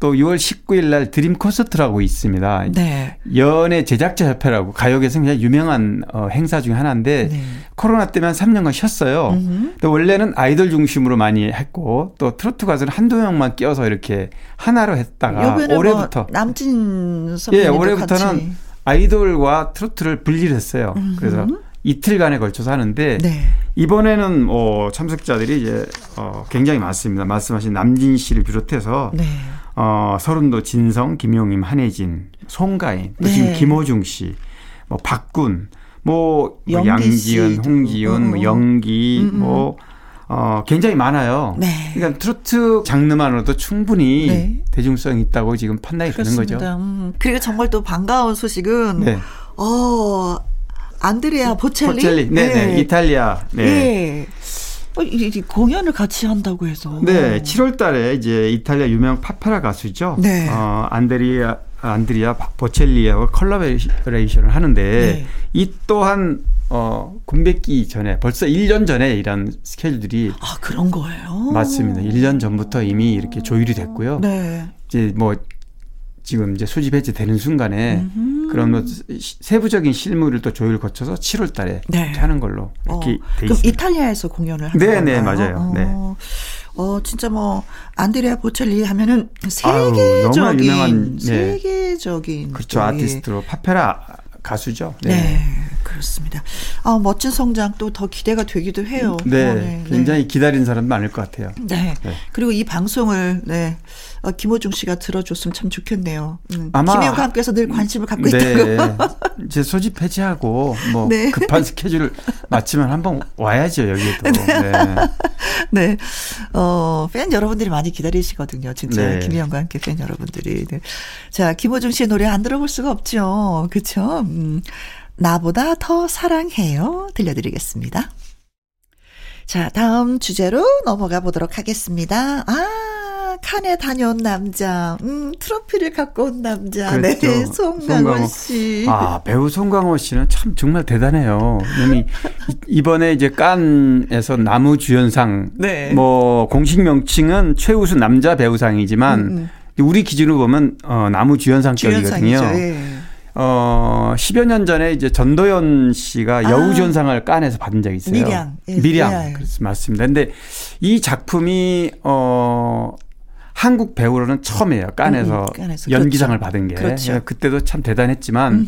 또 6월 19일 날 드림 콘서트라고 있습니다. 네. 연예 제작자 협회라고 가요계에서 굉장히 유명한 행사 중에 하나인데 네. 코로나 때문에 한 3년간 쉬었어요. 또 원래는 아이돌 중심으로 많이 했고 또 트로트 가수는 한두 명만 끼워서 이렇게 하나로 했다가 올해부터 뭐 남진 선배님 예, 올해부터는 같이. 아이돌과 트로트를 분리를 했어요. 그래서 이틀간에 걸쳐서 하는데 네. 이번에는 참석자들이 이제 굉장히 많습니다. 말씀하신 남진 씨를 비롯해서 네. 서른도 진성, 김용임, 한혜진, 송가인, 또 네. 지금 김호중 씨, 뭐 박군, 뭐 양지은, 홍지은, 뭐 영기, 뭐 굉장히 많아요. 네. 그러니까 트로트 장르만으로도 충분히 네. 대중성이 있다고 지금 판단이 그렇습니다. 되는 거죠. 그리고 정말 또 반가운 소식은 네. 안드레아 보첼리. 네네. 네. 이탈리아. 네. 네. 이 공연을 같이 한다고 해서. 네. 7월 달에 이제 이탈리아 유명 파파라 가수죠. 네. 안드레아 보첼리하고 컬러레이션을 하는데 네. 이 또한 군백기 전에 벌써 1년 전에 이런 스케줄들이. 아, 그런 거예요? 맞습니다. 1년 전부터 이미 이렇게 조율이 됐고요. 네. 이제 뭐 지금 이제 소집 해제되는 순간에 그런 뭐 세부적인 실무를 또 조율 거쳐서 7월 달에 네. 하는 걸로 이렇게 돼 있습니다. 그럼 이탈리아에서 공연을 하는 건가요? 네네 맞아요. 네. 진짜 뭐 안드레아 보첼리 하면은 세계적인 네. 그렇죠. 아티스트로 파페라 가수죠. 네. 네. 그렇습니다. 멋진 성장 또 더 기대가 되기도 해요. 네, 네. 굉장히 네. 기다린 사람도 많을 것 같아요. 네. 네. 그리고 이 방송을 네. 김호중 씨가 들어줬으면 참 좋겠네요. 아마 김혜영과 함께해서 늘 관심을 갖고 네. 있다고. 이제 소집 해제하고 뭐 네. 급한 스케줄을 마치면 한번 와야죠. 여기에도. 네. 네. 팬 여러분들이 많이 기다리시거든요. 진짜 네. 김혜영과 함께 팬 여러분들이. 네. 자, 김호중 씨의 노래 안 들어볼 수가 없죠. 그렇죠? 나보다 더 사랑해요. 들려드리겠습니다. 자, 다음 주제로 넘어가 보도록 하겠습니다. 칸에 다녀온 남자, 트로피를 갖고 온 남자, 그랬죠. 네, 송강호 씨. 배우 송강호 씨는 참 정말 대단해요. 이번에 이제 칸에서 남우주연상, 네. 뭐 공식 명칭은 최우수 남자 배우상이지만 우리 기준으로 보면 남우주연상격이거든요. 예. 10여 년 전에 이제 전도연 씨가 여우주연상을 칸에서 받은 적이 있어요. 밀양. 예, 밀양. 맞습니다. 근데 이 작품이, 한국 배우로는 처음이에요. 칸에서 연기상을 그렇죠. 받은 게. 그렇죠. 그때도 참 대단했지만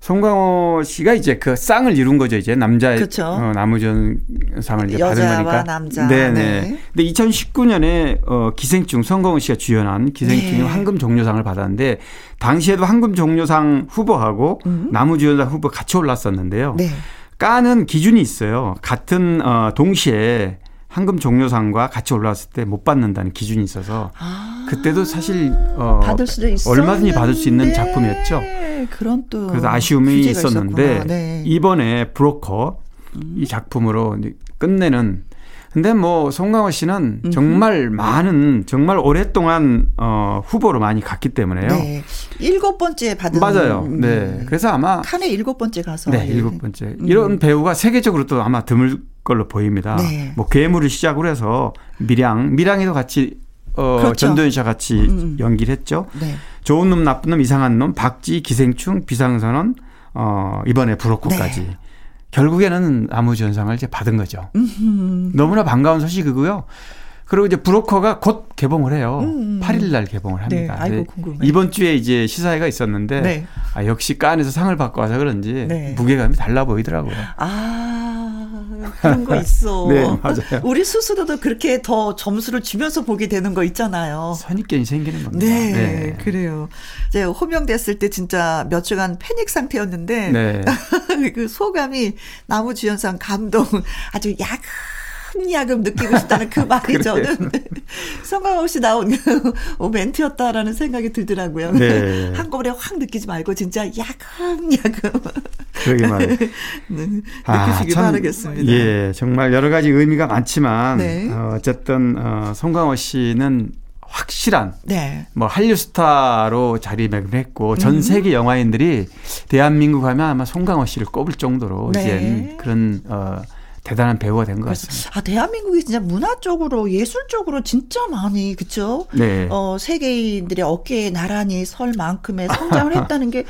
송강호 씨가 이제 그 쌍을 이룬 거죠. 이제 남자 그렇죠. 남우주연상을 이제 받은 거니까. 여자와 남자. 네네. 네. 근데 2019년에 기생충 송강호 씨가 주연한 기생충이 네. 황금종려상을 받았는데 당시에도 황금종려상 후보하고 남우주연상 후보 같이 올랐었는데요. 네. 칸은 기준이 있어요. 같은 동시에. 황금종려상과 같이 올라왔을 때 못 받는다는 기준이 있어서 그때도 사실 받을 수도 얼마든지 받을 수 있는 작품이었죠. 그런 또 그래서 아쉬움이 있었는데 네. 이번에 브로커 이 작품으로 끝내는. 근데 뭐 송강호 씨는 정말 정말 오랫동안 후보로 많이 갔기 때문에요. 네. 7번째 받은. 맞아요. 네. 그래서 아마. 칸에 7번째 가서. 네. 7번째. 이런 배우가 세계적으로 또 아마 드물 걸로 보입니다. 네. 뭐 괴물을 시작으로 해서 밀양이도 같이 그렇죠. 전도연 씨와 같이 연기를 했죠. 네. 좋은 놈, 나쁜 놈, 이상한 놈, 박쥐, 기생충, 비상선언, 이번에 브로커까지. 네. 결국에는 암우전상을 이제 받은 거죠. 너무나 반가운 소식이고요. 그리고 이제 브로커가 곧 개봉을 해요. 8일 날 개봉을 합니다. 네. 아이고, 궁금해. 이번 주에 이제 시사회가 있었는데 네. 아, 역시 깐에서 상을 받고 와서 그런지 네. 무게감이 달라 보이더라고요. 아, 그런 거 있어. 네, 맞아요. 우리 스스로도 그렇게 더 점수를 주면서 보게 되는 거 있잖아요. 선입견이 생기는 겁니다. 네, 네. 그래요. 이제 호명됐을 때 진짜 몇 주간 패닉 상태였는데 네. 그 소감이 나무주연상 감동 아주 약. 야금 느끼고 싶다는 그 말이 저는 송강호 씨 나온 멘트였다라는 생각이 들더라고요. 네. 한꺼번에 확 느끼지 말고 진짜 야금 그러게 말이에요. 네, 느끼시기 바라겠습니다. 예, 정말 여러 가지 의미가 많지만 네. 어쨌든 송강호 씨는 확실한 네. 뭐 한류 스타로 자리매김했고 전 세계 영화인들이 대한민국 하면 아마 송강호 씨를 꼽을 정도로 네. 이제 그런 대단한 배우가 된 것 같습니다. 아, 대한민국이 진짜 문화 쪽으로 예술 쪽으로 진짜 많이 그렇죠? 네. 세계인들의 어깨에 나란히 설 만큼의 성장을 했다는 게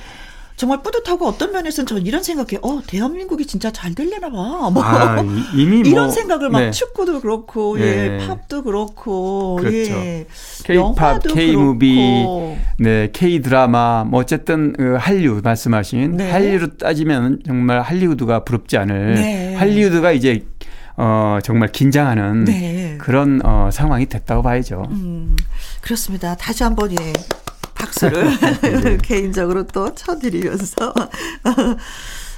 정말 뿌듯하고 어떤 면에서는 전 이런 생각해. 대한민국이 진짜 잘 될려나 봐. 뭐 아, 이미 뭐, 이런 생각을 막 네. 축구도 그렇고, 네. 예, 팝도 그렇고, 그렇죠. 예, K-팝, K-무비, 네, K-드라마, 뭐 어쨌든 한류 말씀하신 네. 한류로 따지면 정말 할리우드가 부럽지 않을 네. 할리우드가 이제 정말 긴장하는 네. 그런 상황이 됐다고 봐야죠. 그렇습니다. 다시 한번 예. 박수를 네. 개인적으로 또 쳐드리면서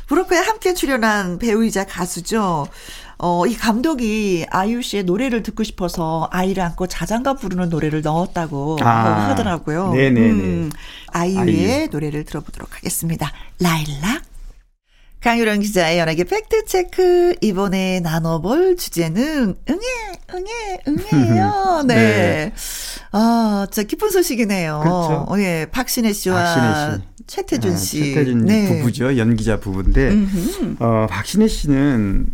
브로커에 함께 출연한 배우이자 가수죠. 이 감독이 아이유 씨의 노래를 듣고 싶어서 아이를 안고 자장가 부르는 노래를 넣었다고 하더라고요. 네네네. 아이유의 노래를 들어보도록 하겠습니다. 라일락. 강유령 기자의 연예계 팩트체크. 이번에 나눠볼 주제는 응애예요. 네. 네. 아, 진짜 기쁜 소식이네요. 그렇죠. 예, 박신혜 씨와 최태준 씨. 최태준 네. 부부죠. 연기자 부부인데, 박신혜 씨는,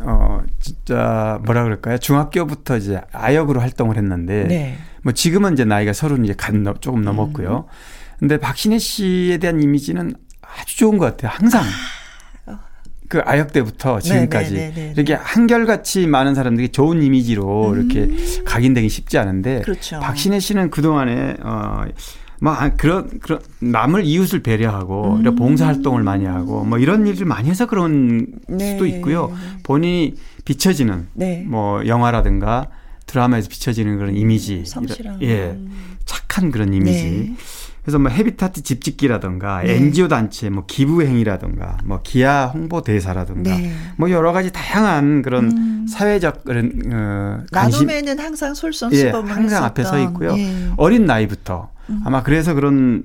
진짜 뭐라 그럴까요? 중학교부터 이제 아역으로 활동을 했는데, 네. 뭐 지금은 이제 나이가 30 이제 조금 넘었고요. 근데 박신혜 씨에 대한 이미지는 아주 좋은 것 같아요. 항상. 그 아역 때부터 지금까지 네네네네네. 이렇게 한결같이 많은 사람들이 좋은 이미지로 이렇게 각인되기 쉽지 않은데 그렇죠. 박신혜 씨는 그동안에 막 그런 남을 이웃을 배려하고 이런 봉사활동을 많이 하고 뭐 이런 일을 많이 해서 그런 네. 수도 있고요. 본인이 비춰지는 네. 뭐 영화라든가 드라마에서 비춰지는 그런 이미지 성실한. 예, 착한 그런 이미지 네. 그래서 뭐 헤비타트 집짓기라든가 네. NGO 단체 뭐 기부행위라든가 뭐 기아 홍보 대사라든가 네. 뭐 여러 가지 다양한 그런 사회적 그런 관심 나눔에는 항상 솔선수범을 예, 항상 앞에 서 있고요. 예. 어린 나이부터 아마 그래서 그런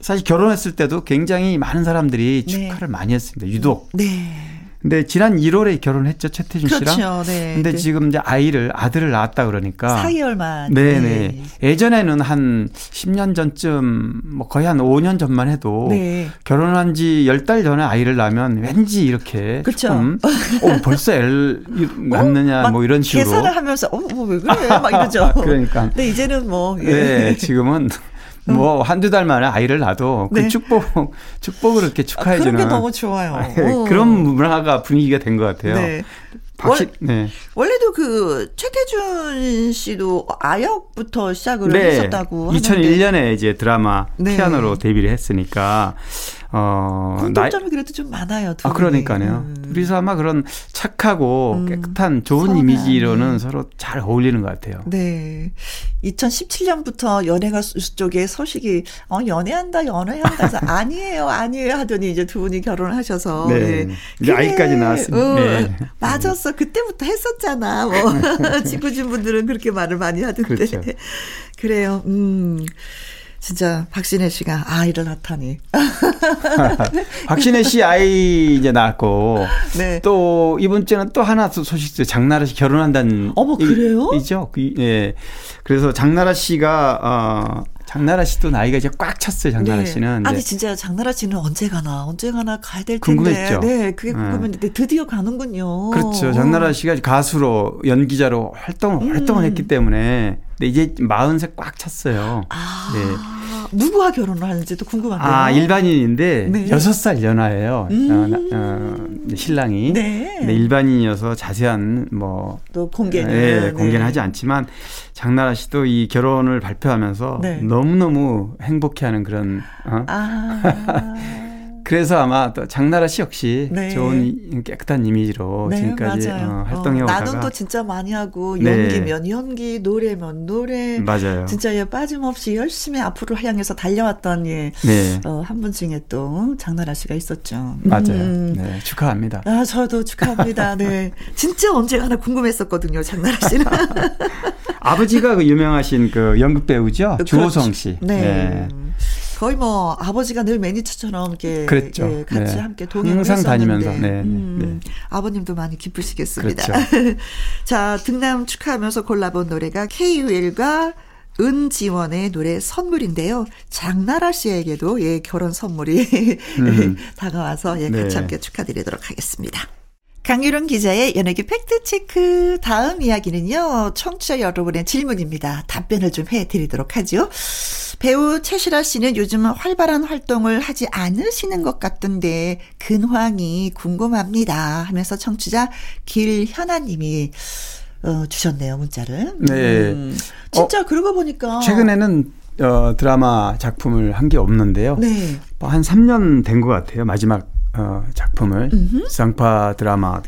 사실 결혼했을 때도 굉장히 많은 사람들이 축하를 네. 많이 했습니다. 유독. 네. 근데 지난 1월에 결혼했죠. 최태준 그렇죠. 씨랑. 네. 근데 네. 지금 이제 아들을 낳았다 그러니까. 4개월 만. 네네. 네. 예전에는 한 10년 전쯤 뭐 거의 한 5년 전만 해도 네. 결혼한 지 10달 전에 아이를 낳으면 왠지 이렇게 그렇죠. 조금 벌써 애를 낳느냐 뭐 이런 식으로. 계산을 하면서 뭐 왜 그래 막 이러죠. 그러니까. 근데 이제는 뭐. 예. 네. 지금은. 뭐 한두 달 만에 아이를 낳아도 네. 그 축복을 이렇게 축하해 주는 그런 게 너무 좋아요. 그런 문화가 분위기가 된 것 같아요. 네. 네. 원래도 그 최태준 씨도 아역부터 시작을 네. 했었다고. 2001년에 하는데. 이제 드라마 네. 피아노로 데뷔를 했으니까. 공통점이 그래도 좀 많아요. 아, 그러니까요. 그래서 아마 그런 착하고 깨끗한 좋은 선한. 이미지로는 서로 잘 어울리는 것 같아요. 네. 2017년부터 연예가수 쪽에 소식이 연애한다 해서 아니에요 하더니 이제 두 분이 결혼을 하셔서 네. 네. 이제 아이까지 낳았습니다. 네. 맞았어. 그때부터 했었잖아. 뭐 지구진 분들은 그렇게 말을 많이 하던데. 그렇죠. 그래요. 진짜 박신혜 씨가 아이를 낳다니. 박신혜 씨 아이 이제 낳았고 네. 또 이번 주에는 또 하나 소식도 장나라 씨 결혼한다는. 어머 그래요? 이죠. 예. 그래서 장나라 씨가 장나라 씨도 나이가 이제 꽉 찼어요. 장나라 네. 씨는. 아니 진짜 장나라 씨는 언제 가나 가야 될 텐데. 궁금했죠. 네, 그게 궁금했는데 네. 드디어 가는군요. 그렇죠. 장나라 씨가 가수로 연기자로 활동을 했기 때문에 근데 이제 40세 꽉 찼어요. 아. 네. 누구와 결혼을 하는지도 궁금한데요. 아, 일반인인데 네. 6살 연하예요. 신랑이. 네. 네, 일반인이어서 자세한 뭐 또 공개는 네, 공개는 하지 않지만 장나라 씨도 이 결혼을 발표하면서 네. 너무너무 행복해하는 그런 그래서 아마 또 장나라 씨 역시 네. 좋은 깨끗한 이미지로 네, 지금까지 활동해오다가 나는 또 진짜 많이 하고 연기면 네. 연기, 노래면 노래 맞아요. 진짜 예, 빠짐없이 열심히 앞으로 향해서 달려왔던 예, 네. 한 분 중에 또 장나라 씨가 있었죠. 맞아요. 네, 축하합니다. 아, 저도 축하합니다. 네, 진짜 언제나 궁금했었거든요. 장나라 씨는. 아버지가 그 유명하신 그 연극 배우죠. 주호성 씨. 네. 네. 거의 뭐 아버지가 늘 매니저처럼 이렇게 예, 같이 네. 함께 동행을 항상 했었는데. 다니면서 네, 네. 아버님도 많이 기쁘시겠습니다. 그렇죠. 자, 등남 축하하면서 골라본 노래가 K.U.L과 은지원의 노래 선물인데요. 장나라 씨에게도 예, 결혼 선물이 다가와서 예, 같이 네. 함께 축하드리도록 하겠습니다. 강유론 기자의 연예계 팩트체크. 다음 이야기는요. 청취자 여러분의 질문입니다. 답변을 좀 해드리도록 하죠. 배우 채시라 씨는 요즘 활발한 활동을 하지 않으시는 것 같던데 근황이 궁금합니다 하면서 청취자 길현아 님이 주셨네요. 문자를. 네. 진짜 그러고 보니까. 최근에는 드라마 작품을 한 게 없는데요. 네. 한 3년 된 것 같아요. 마지막. 작품을 지상파 드라마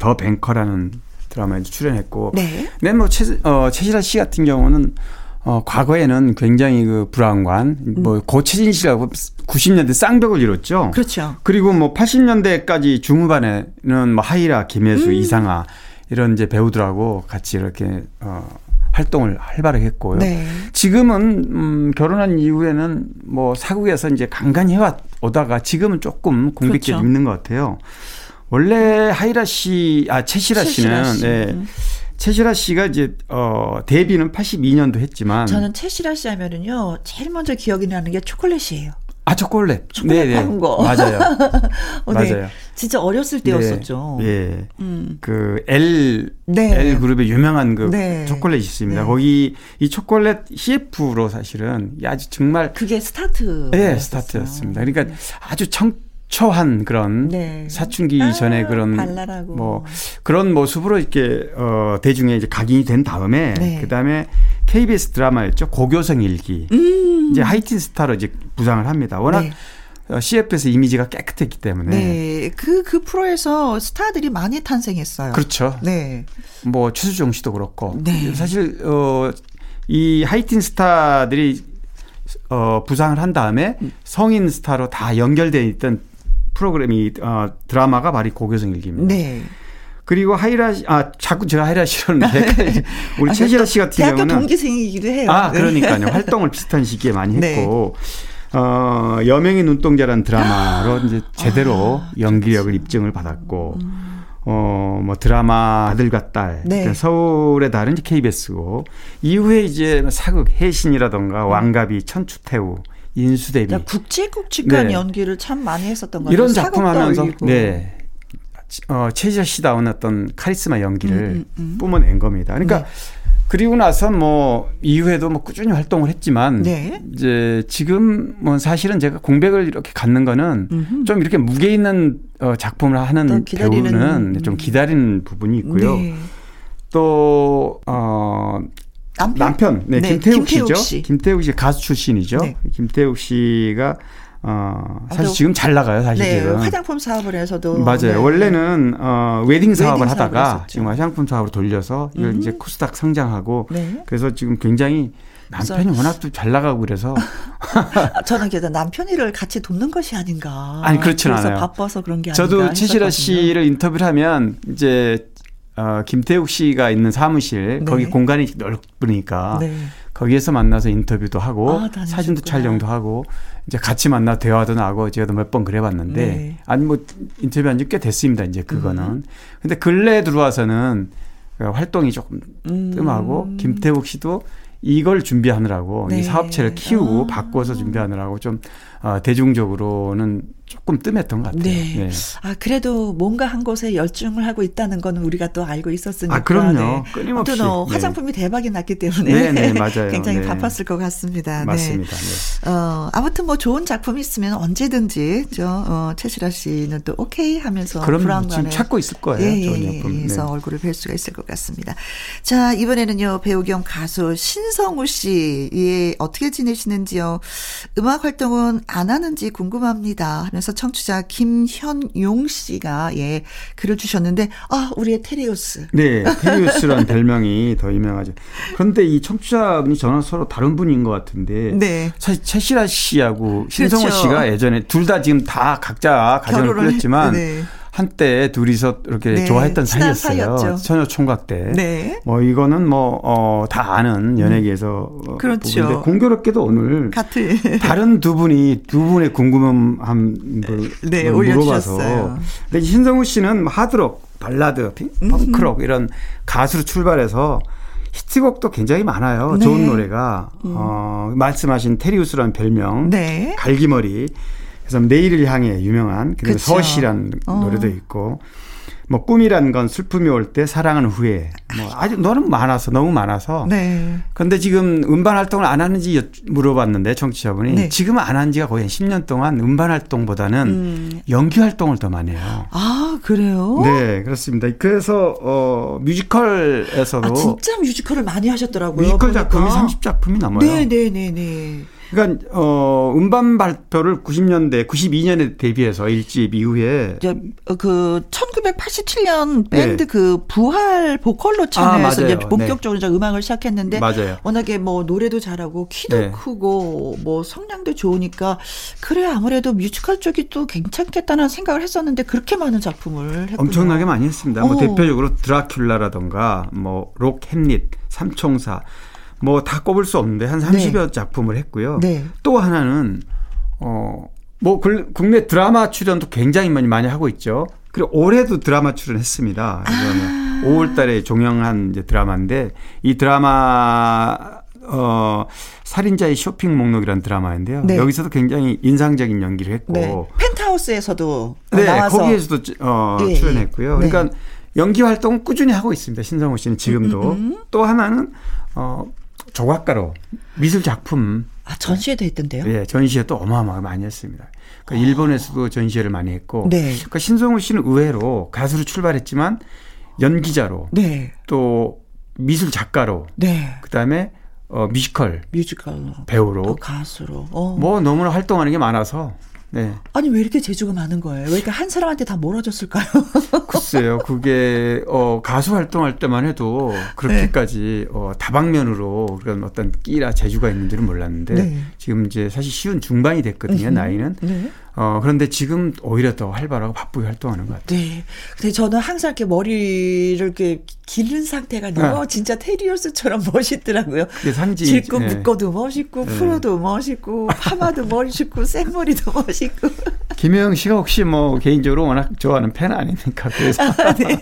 더 뱅커라는 드라마에도 출연했고 네. 네, 뭐 채시라 씨 같은 경우는 과거에는 굉장히 그 불안관 뭐 고채진 씨라고 90년대 쌍벽을 이뤘죠. 그렇죠. 그리고 뭐 80년대까지 중후반에는 뭐 하이라, 김혜수, 이상아 이런 이제 배우들하고 같이 이렇게 활동을 활발하게 했고요. 네. 지금은 결혼한 이후에는 뭐 사국에서 이제 간간히 해오다가 지금은 조금 공백기에 있는 것 같아요. 원래 하이라 씨, 채시라 씨는 네. 채시라 씨가 이제 데뷔는 82년도 했지만 저는 채시라 씨 하면은요 제일 먼저 기억이 나는 게 초콜릿이에요. 아, 초콜릿 파는 거. 맞아요. 맞아요. 네. 진짜 어렸을 때였었죠. 네. 네. 그 L 그룹의 유명한 그 네. 초콜릿이 있습니다. 네. 거기 이 초콜릿 CF로 사실은 아주 정말 그게 스타트. 네, 스타트였습니다. 그러니까 네. 아주 청초한 그런 네. 사춘기 전에 그런 발랄하고. 뭐 그런 모습으로 이렇게 대중에 이제 각인이 된 다음에 네. 그다음에 KBS 드라마였죠. 고교생 일기. 이제 하이틴 스타로 이제 부상을 합니다. 워낙 네. CF에서 이미지가 깨끗했기 때문에. 네. 그 프로에서 스타들이 많이 탄생했어요. 그렇죠. 네. 뭐 최수종 씨도 그렇고. 네. 사실, 이 하이틴 스타들이, 부상을 한 다음에 성인 스타로 다 연결되어 있던 프로그램이, 드라마가 바로 고교생 일기입니다. 네. 그리고 하이라 씨, 자꾸 제가 하이라 씨로는 우리 채시라 씨 같은 대학교 경우는. 대학교 동기생이기도 해요. 아, 그러니까요. 활동을 비슷한 시기에 많이 네. 했고, 여명의 눈동자라는 드라마로 이제 제대로 연기력을 입증을 받았고, 뭐 드라마 아들과 딸, 네. 그러니까 서울의 달은 이제 KBS고, 이후에 이제 사극, 해신이라던가 왕가비, 천추태우, 인수대비. 그러니까 굵직굵직한 네. 연기를 참 많이 했었던 것 같아요. 이런 작품 하면서. 네. 채시라 씨다운 어떤 카리스마 연기를 뿜어낸 겁니다. 그러니까 네. 그리고 나서 뭐 이후에도 뭐 꾸준히 활동을 했지만 네. 이제 지금 뭐 사실은 제가 공백을 이렇게 갖는 거는 좀 이렇게 무게 있는 작품을 하는 배우는 좀 기다리는 부분이 있고요. 네. 또 남편 네, 네. 김태욱 씨죠. 김태욱 씨 가수 출신이죠. 네. 김태욱 씨가 사실 지금 잘 나가요, 사실. 네, 지금. 화장품 사업을 해서도. 맞아요. 네. 원래는, 웨딩 사업을 하다가 했었죠. 지금 화장품 사업으로 돌려서 이걸 이제 코스닥 상장하고. 네. 그래서 지금 굉장히 남편이 워낙 또 잘 나가고 그래서. 저는 그래도 남편 일을 같이 돕는 것이 아닌가. 아니, 그렇진 않아요. 그래서 바빠서 그런 게 아니라. 저도 채시라 씨를 인터뷰를 하면 이제, 김태욱 씨가 있는 사무실, 네. 거기 공간이 넓으니까. 네. 거기에서 만나서 인터뷰도 하고 사진도 촬영도 하고 이제 같이 만나 대화도 나고 제가 몇 번 그래봤는데 네. 아니 뭐 인터뷰한 지 꽤 됐습니다 이제 그거는. 근데 근래에 들어와서는 활동이 조금 뜸하고 김태욱 씨도 이걸 준비하느라고 네. 이 사업체를 키우고 바꿔서 준비하느라고 좀 대중적으로는 조금 뜸했던 것 같아요. 네. 네. 아, 그래도 뭔가 한 곳에 열중을 하고 있다는 건 우리가 또 알고 있었으니까. 아, 그럼요. 네. 끊임없이. 아무튼 화장품이 네. 대박이 났기 때문에 네, 네, 맞아요. 굉장히 네. 바빴을 것 같습니다. 맞습니다. 네. 아무튼 뭐 좋은 작품이 있으면 언제든지 채시라 씨는 또 오케이 하면서 그럼 지금 찾고 있을 거예요. 예, 좋은 작품. 예, 그래서 네. 얼굴을 뵐 수가 있을 것 같습니다. 자, 이번에는요. 배우 겸 가수 신성우 씨. 예, 어떻게 지내시는지요. 음악 활동은 안 하는지 궁금합니다. 하면서 청취자 김현용 씨가 예, 글을 주셨는데 아, 우리의 테리우스. 네. 테리우스라는 별명이 더 유명하죠. 그런데 이 청취자분이 저는 서로 다른 분인 것 같은데 네. 사실 채시라 씨하고 신성우 그렇죠. 씨가 예전에 둘 다 지금 다 각자 가정을 꾸렸지만 네. 한때 둘이서 이렇게 네. 좋아했던 사이였어요. 처녀총각 때. 네. 뭐 이거는 뭐 다 아는 연예계에서 그렇죠. 부분인데 공교롭게도 오늘 같은 다른 두 분이 두 분의 궁금함 네, 물어봐서. 근데 신성우 씨는 하드록, 발라드, 펑크록 이런 가수로 출발해서 히트곡도 굉장히 많아요. 네. 좋은 노래가 말씀하신 테리우스라는 별명, 네. 갈기머리. 그래서 내일을 향해 유명한 그리고 서시라는 노래도 있고 뭐 꿈이란 건 슬픔이 올 때 사랑은 후회 뭐 아주 너무 많아서 네. 그런데 지금 음반 활동을 안 하는지 물어봤는데 청취자분이 네. 지금 안 한 지가 거의 10년 동안 음반 활동보다는 연기 활동을 더 많이 해요. 아 그래요? 네 그렇습니다. 그래서 뮤지컬에서도 아, 진짜 뮤지컬을 많이 하셨더라고요. 뮤지컬 보니까. 작품이 30작품이 넘어요. 네네네네. 그러니까 음반 발표를 92년에 데뷔해서 일집 이후에 그 1987년 밴드 네. 그 부활 보컬로 참여해서 이제 본격적으로 네. 음악을 시작했는데 맞아요. 워낙에 뭐 노래도 잘하고 키도 네. 크고 뭐 성량도 좋으니까 그래 아무래도 뮤지컬 쪽이 또 괜찮겠다는 생각을 했었는데 그렇게 많은 작품을 했군요. 엄청나게 많이 했습니다. 뭐 대표적으로 드라큘라라던가 뭐 록 햄릿, 삼총사 뭐 다 꼽을 수 없는데 한 30여 네. 작품을 했고요. 네. 또 하나는 뭐 국내 드라마 출연도 굉장히 많이 하고 있죠. 그리고 올해도 드라마 출연했습니다. 아. 5월 달에 종영한 이제 드라마인데 이 드라마 살인자의 쇼핑 목록이라는 드라마인데요. 네. 여기서도 굉장히 인상적인 연기를 했고 네. 펜트하우스에서도 네, 나와서 거기에서도 예. 출연했고요. 네. 그러니까 연기 활동은 꾸준히 하고 있습니다. 신성우 씨는 지금도. 또 하나는 조각가로 미술 작품. 아, 전시회도 했던데요? 네, 전시회 또 어마어마하게 많이 했습니다. 그러니까 일본에서도 전시회를 많이 했고. 네. 그러니까 신성우 씨는 의외로 가수로 출발했지만 연기자로. 네. 또 미술 작가로. 네. 그 다음에 뮤지컬. 배우로. 또 가수로. 뭐 너무나 활동하는 게 많아서. 네. 아니 왜 이렇게 재주가 많은 거예요? 왜 이렇게 한 사람한테 다 몰아줬을까요? 글쎄요, 그게 가수 활동할 때만 해도 그렇게까지 네. 다방면으로 그런 어떤 끼나 재주가 있는지는 몰랐는데 네. 지금 이제 사실 쉬운 중반이 됐거든요, 나이는. 네. 그런데 지금 오히려 더 활발하고 바쁘게 활동하는 것 같아요. 네. 근데 저는 항상 이렇게 머리를 이렇게 기른 상태가 너무 진짜 테리우스처럼 멋있더라고요. 그게 상징. 길고 네. 묶어도 멋있고, 네. 풀어도 멋있고, 파마도 멋있고, 생머리도 멋있고. 김혜영 씨가 혹시 뭐 개인적으로 워낙 좋아하는 팬 아닙니까? 그래서. 아, 네.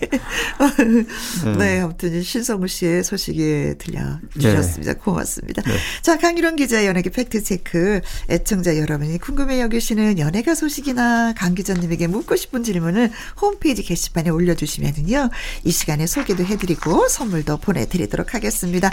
네. 아무튼 신성우 씨의 소식이 들려주셨습니다. 네. 고맙습니다. 네. 자, 강유론 기자의 연예계 팩트체크. 애청자 여러분이 궁금해 여기시는 연예계 소식이나 강 기자님에게 묻고 싶은 질문을 홈페이지 게시판에 올려주시면은요 이 시간에 소개도 해드리고 선물도 보내드리도록 하겠습니다.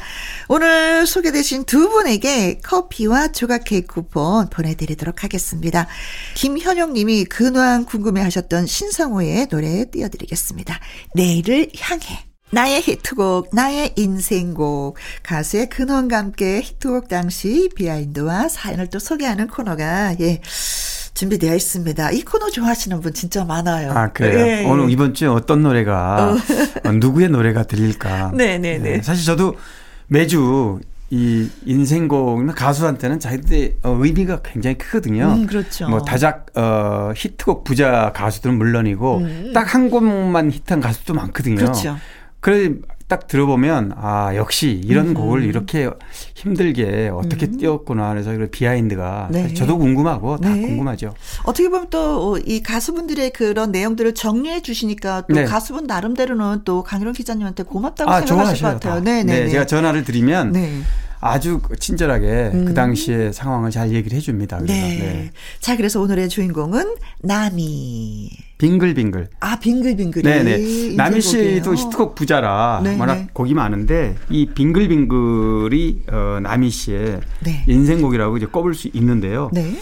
오늘 소개되신 두 분에게 커피와 조각 케이크 쿠폰 보내드리도록 하겠습니다. 김현영님이 근황 궁금해하셨던 신성우의 노래 띄워드리겠습니다. 내일을 향해. 나의 히트곡, 나의 인생곡, 가수의 근황과 함께 히트곡 당시 비하인드와 사연을 또 소개하는 코너가 예. 준비되어 있습니다. 이 코너 좋아하시는 분 진짜 많아요. 아, 그래요? 네. 오늘 이번 주에 어떤 노래가, 누구의 노래가 들릴까. 네네네. 네. 사실 저도 매주 이 인생곡이나 가수한테는 자기들의 의미가 굉장히 크거든요. 그렇죠. 뭐 다작, 히트곡 부자 가수들은 물론이고 딱 한 곡만 히트한 가수도 많거든요. 그렇죠. 그래 딱 들어보면 아 역시 이런 곡을 이렇게 힘들게 어떻게 띄웠구나. 그래서 그 비하인드가 네. 저도 궁금하고 다 네. 궁금하죠. 어떻게 보면 또 이 가수분들의 그런 내용들을 정리해 주시니까 또 네. 가수분 나름대로는 또 강유론 기자님한테 고맙다고 생각하실 것 같아요. 네네. 네, 제가 전화를 드리면. 네. 아주 친절하게 그 당시의 상황을 잘 얘기를 해줍니다. 그래서. 네. 네. 자, 그래서 오늘의 주인공은 나미. 빙글빙글. 아, 빙글빙글이. 네네. 나미 씨도 히트곡 부자라 네네. 워낙 곡이 많은데 이 빙글빙글이 나미 씨의 네. 인생곡이라고 이제 꼽을 수 있는데요. 네.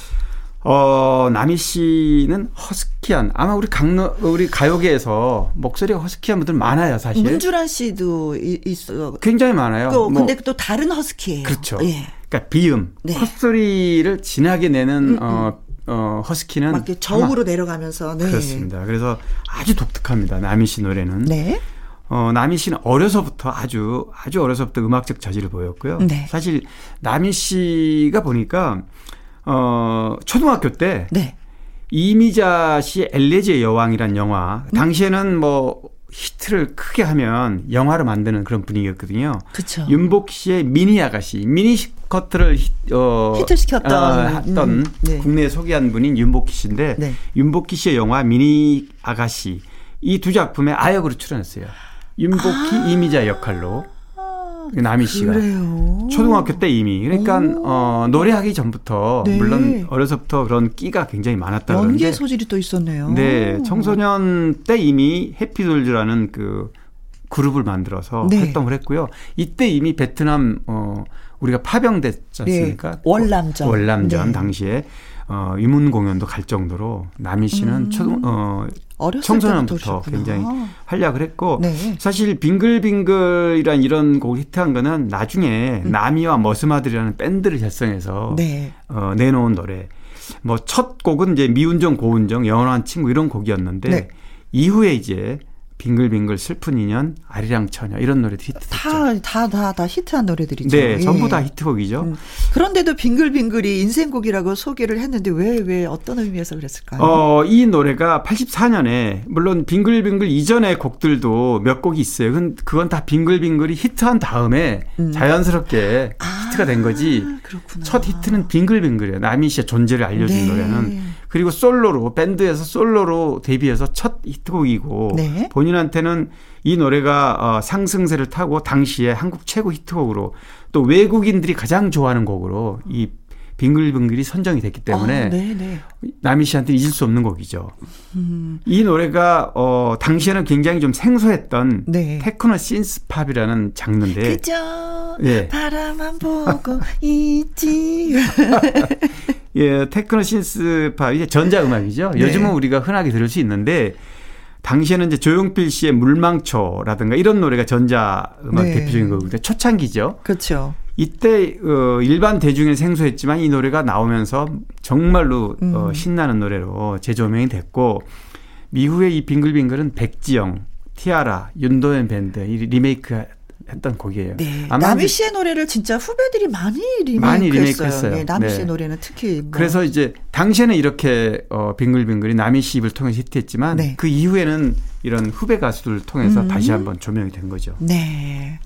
나미 씨는 허스키한 아마 우리 가요계에서 목소리가 허스키한 분들 많아요 사실. 문주란 씨도 있어요. 굉장히 많아요. 또 근데 또 다른 허스키예요. 그렇죠. 예. 그러니까 비음, 네. 콧소리를 진하게 내는 허스키는 막 저음으로 내려가면서 네. 그렇습니다. 그래서 아주 독특합니다. 나미 씨 노래는. 네. 나미 씨는 어려서부터 아주 어려서부터 음악적 저지를 보였고요. 네. 사실 나미 씨가 보니까. 초등학교 때 네. 이미자 씨의 엘레지의 여왕이란 영화 당시에는 뭐 히트를 크게 하면 영화로 만드는 그런 분위기였거든요. 그쵸. 윤복 씨의 미니 아가씨 미니시커트를 히트시켰던 네. 국내에 소개한 분인 윤복희 씨인데 네. 윤복희 씨의 영화 미니 아가씨 이 두 작품에 아역으로 출연했어요. 윤복희 이미자 역할로. 나미 씨가 그래요. 초등학교 때 이미 그러니까 노래하기 전부터 네. 물론 어려서부터 그런 끼가 굉장히 많았다 그러는데 연기의 소질이 또 있었네요. 네, 청소년 때 이미 해피돌즈라는 그 그룹을 만들어서 네. 활동을 했고요. 이때 이미 베트남 우리가 파병됐지 않습니까? 네. 월남전 네. 당시에 위문 공연도 갈 정도로 나미 씨는 청소년부터 굉장히 활약을 했고 네. 사실 빙글빙글이란 이런 곡을 히트한 거는 나중에 나미와 머스마들이라는 밴드를 결성해서 네. 내놓은 노래 뭐 첫 곡은 이제 미운정 고운정 영원한 친구 이런 곡이었는데 네. 이후에 이제 빙글빙글 슬픈 인연 아리랑 처녀 이런 노래들이 히트됐죠. 다 히트한 노래들이죠. 네. 예. 전부 다 히트곡이죠. 그런데도 빙글빙글이 인생곡이라고 소개를 했는데 왜 어떤 의미에서 그랬을까요? 이 노래가 84년에 물론 빙글빙글 이전의 곡들도 몇 곡이 있어요. 그건 다 빙글빙글이 히트한 다음에 자연스럽게 히트가 된 거지. 그렇구나. 첫 히트는 빙글빙글이에요. 나미 씨의 존재를 알려준 네. 노래는. 그리고 솔로로 밴드에서 솔로로 데뷔해서 첫 히트곡이고 네. 본인한테는 이 노래가 상승세를 타고 당시에 한국 최고 히트곡으로 또 외국인들이 가장 좋아하는 곡으로 이 빙글빙글이 선정이 됐기 때문에 나미 씨한테 잊을 수 없는 곡이죠. 이 노래가 당시에는 굉장히 좀 생소했던 네. 테크노 신스팝이라는 장르인데 그저 네. 바라만 보고 있지 예, 테크노 신스팝 이제 전자음악이죠. 요즘은 네. 우리가 흔하게 들을 수 있는데 당시에는 이제 조용필 씨의 물망초라든가 이런 노래가 전자음악 네. 대표적인 거거든요. 초창기죠. 그렇죠. 이때 일반 대중에 생소했지만 이 노래가 나오면서 정말로 신나는 노래로 재조명이 됐고 이후에 이 빙글빙글은 백지영, 티아라, 윤도현 밴드 리메이크 했던 곡이에요. 네. 나미 씨의 노래를 진짜 후배들이 많이 리메이크했어요. 네, 나미 네. 씨의 노래는 특히. 뭐. 그래서 이제 당시에는 이렇게 빙글빙글이 나미 씨 입을 통해서 히트했지만 네. 그 이후에는 이런 후배 가수들을 통해서 다시 한번 조명이 된 거죠. 네.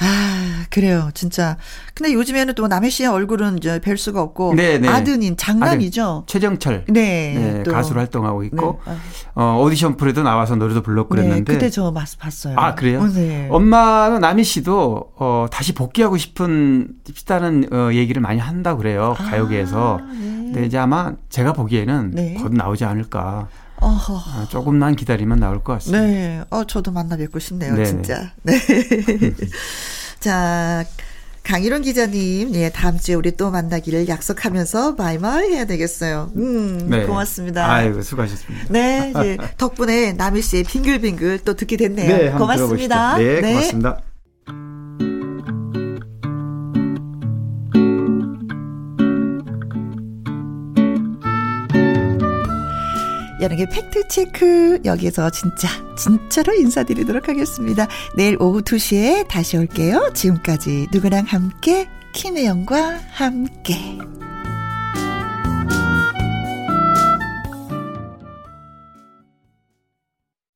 아, 그래요. 진짜. 근데 요즘에는 또 남해 씨의 얼굴은 이제 뵐 수가 없고 네네. 아드님, 장남이죠. 최정철. 네. 네 가수로 활동하고 있고 네. 오디션 프로에도 나와서 노래도 불렀고 그랬는데. 네, 그때 저 봤어요. 아, 그래요? 네. 엄마는 남해 씨도 다시 복귀하고 싶다는 얘기를 많이 한다고 그래요. 가요계에서. 아, 네. 근데 이제 아마 제가 보기에는 네. 곧 나오지 않을까. 조금만 기다리면 나올 것 같습니다. 네, 저도 만나 뵙고 싶네요, 네네. 진짜. 네. 자, 강일원 기자님, 예, 다음 주에 우리 또 만나기를 약속하면서 바이바이 해야 되겠어요. 네. 고맙습니다. 아이고, 수고하셨습니다. 네, 예, 덕분에 나미 씨의 빙글빙글 또 듣게 됐네요. 네, 한번 고맙습니다. 들어보시죠. 네, 네, 고맙습니다. 여러분의 팩트체크 여기서 진짜로 인사드리도록 하겠습니다. 내일 오후 2시에 다시 올게요. 지금까지 누구랑 함께 김혜영과 함께.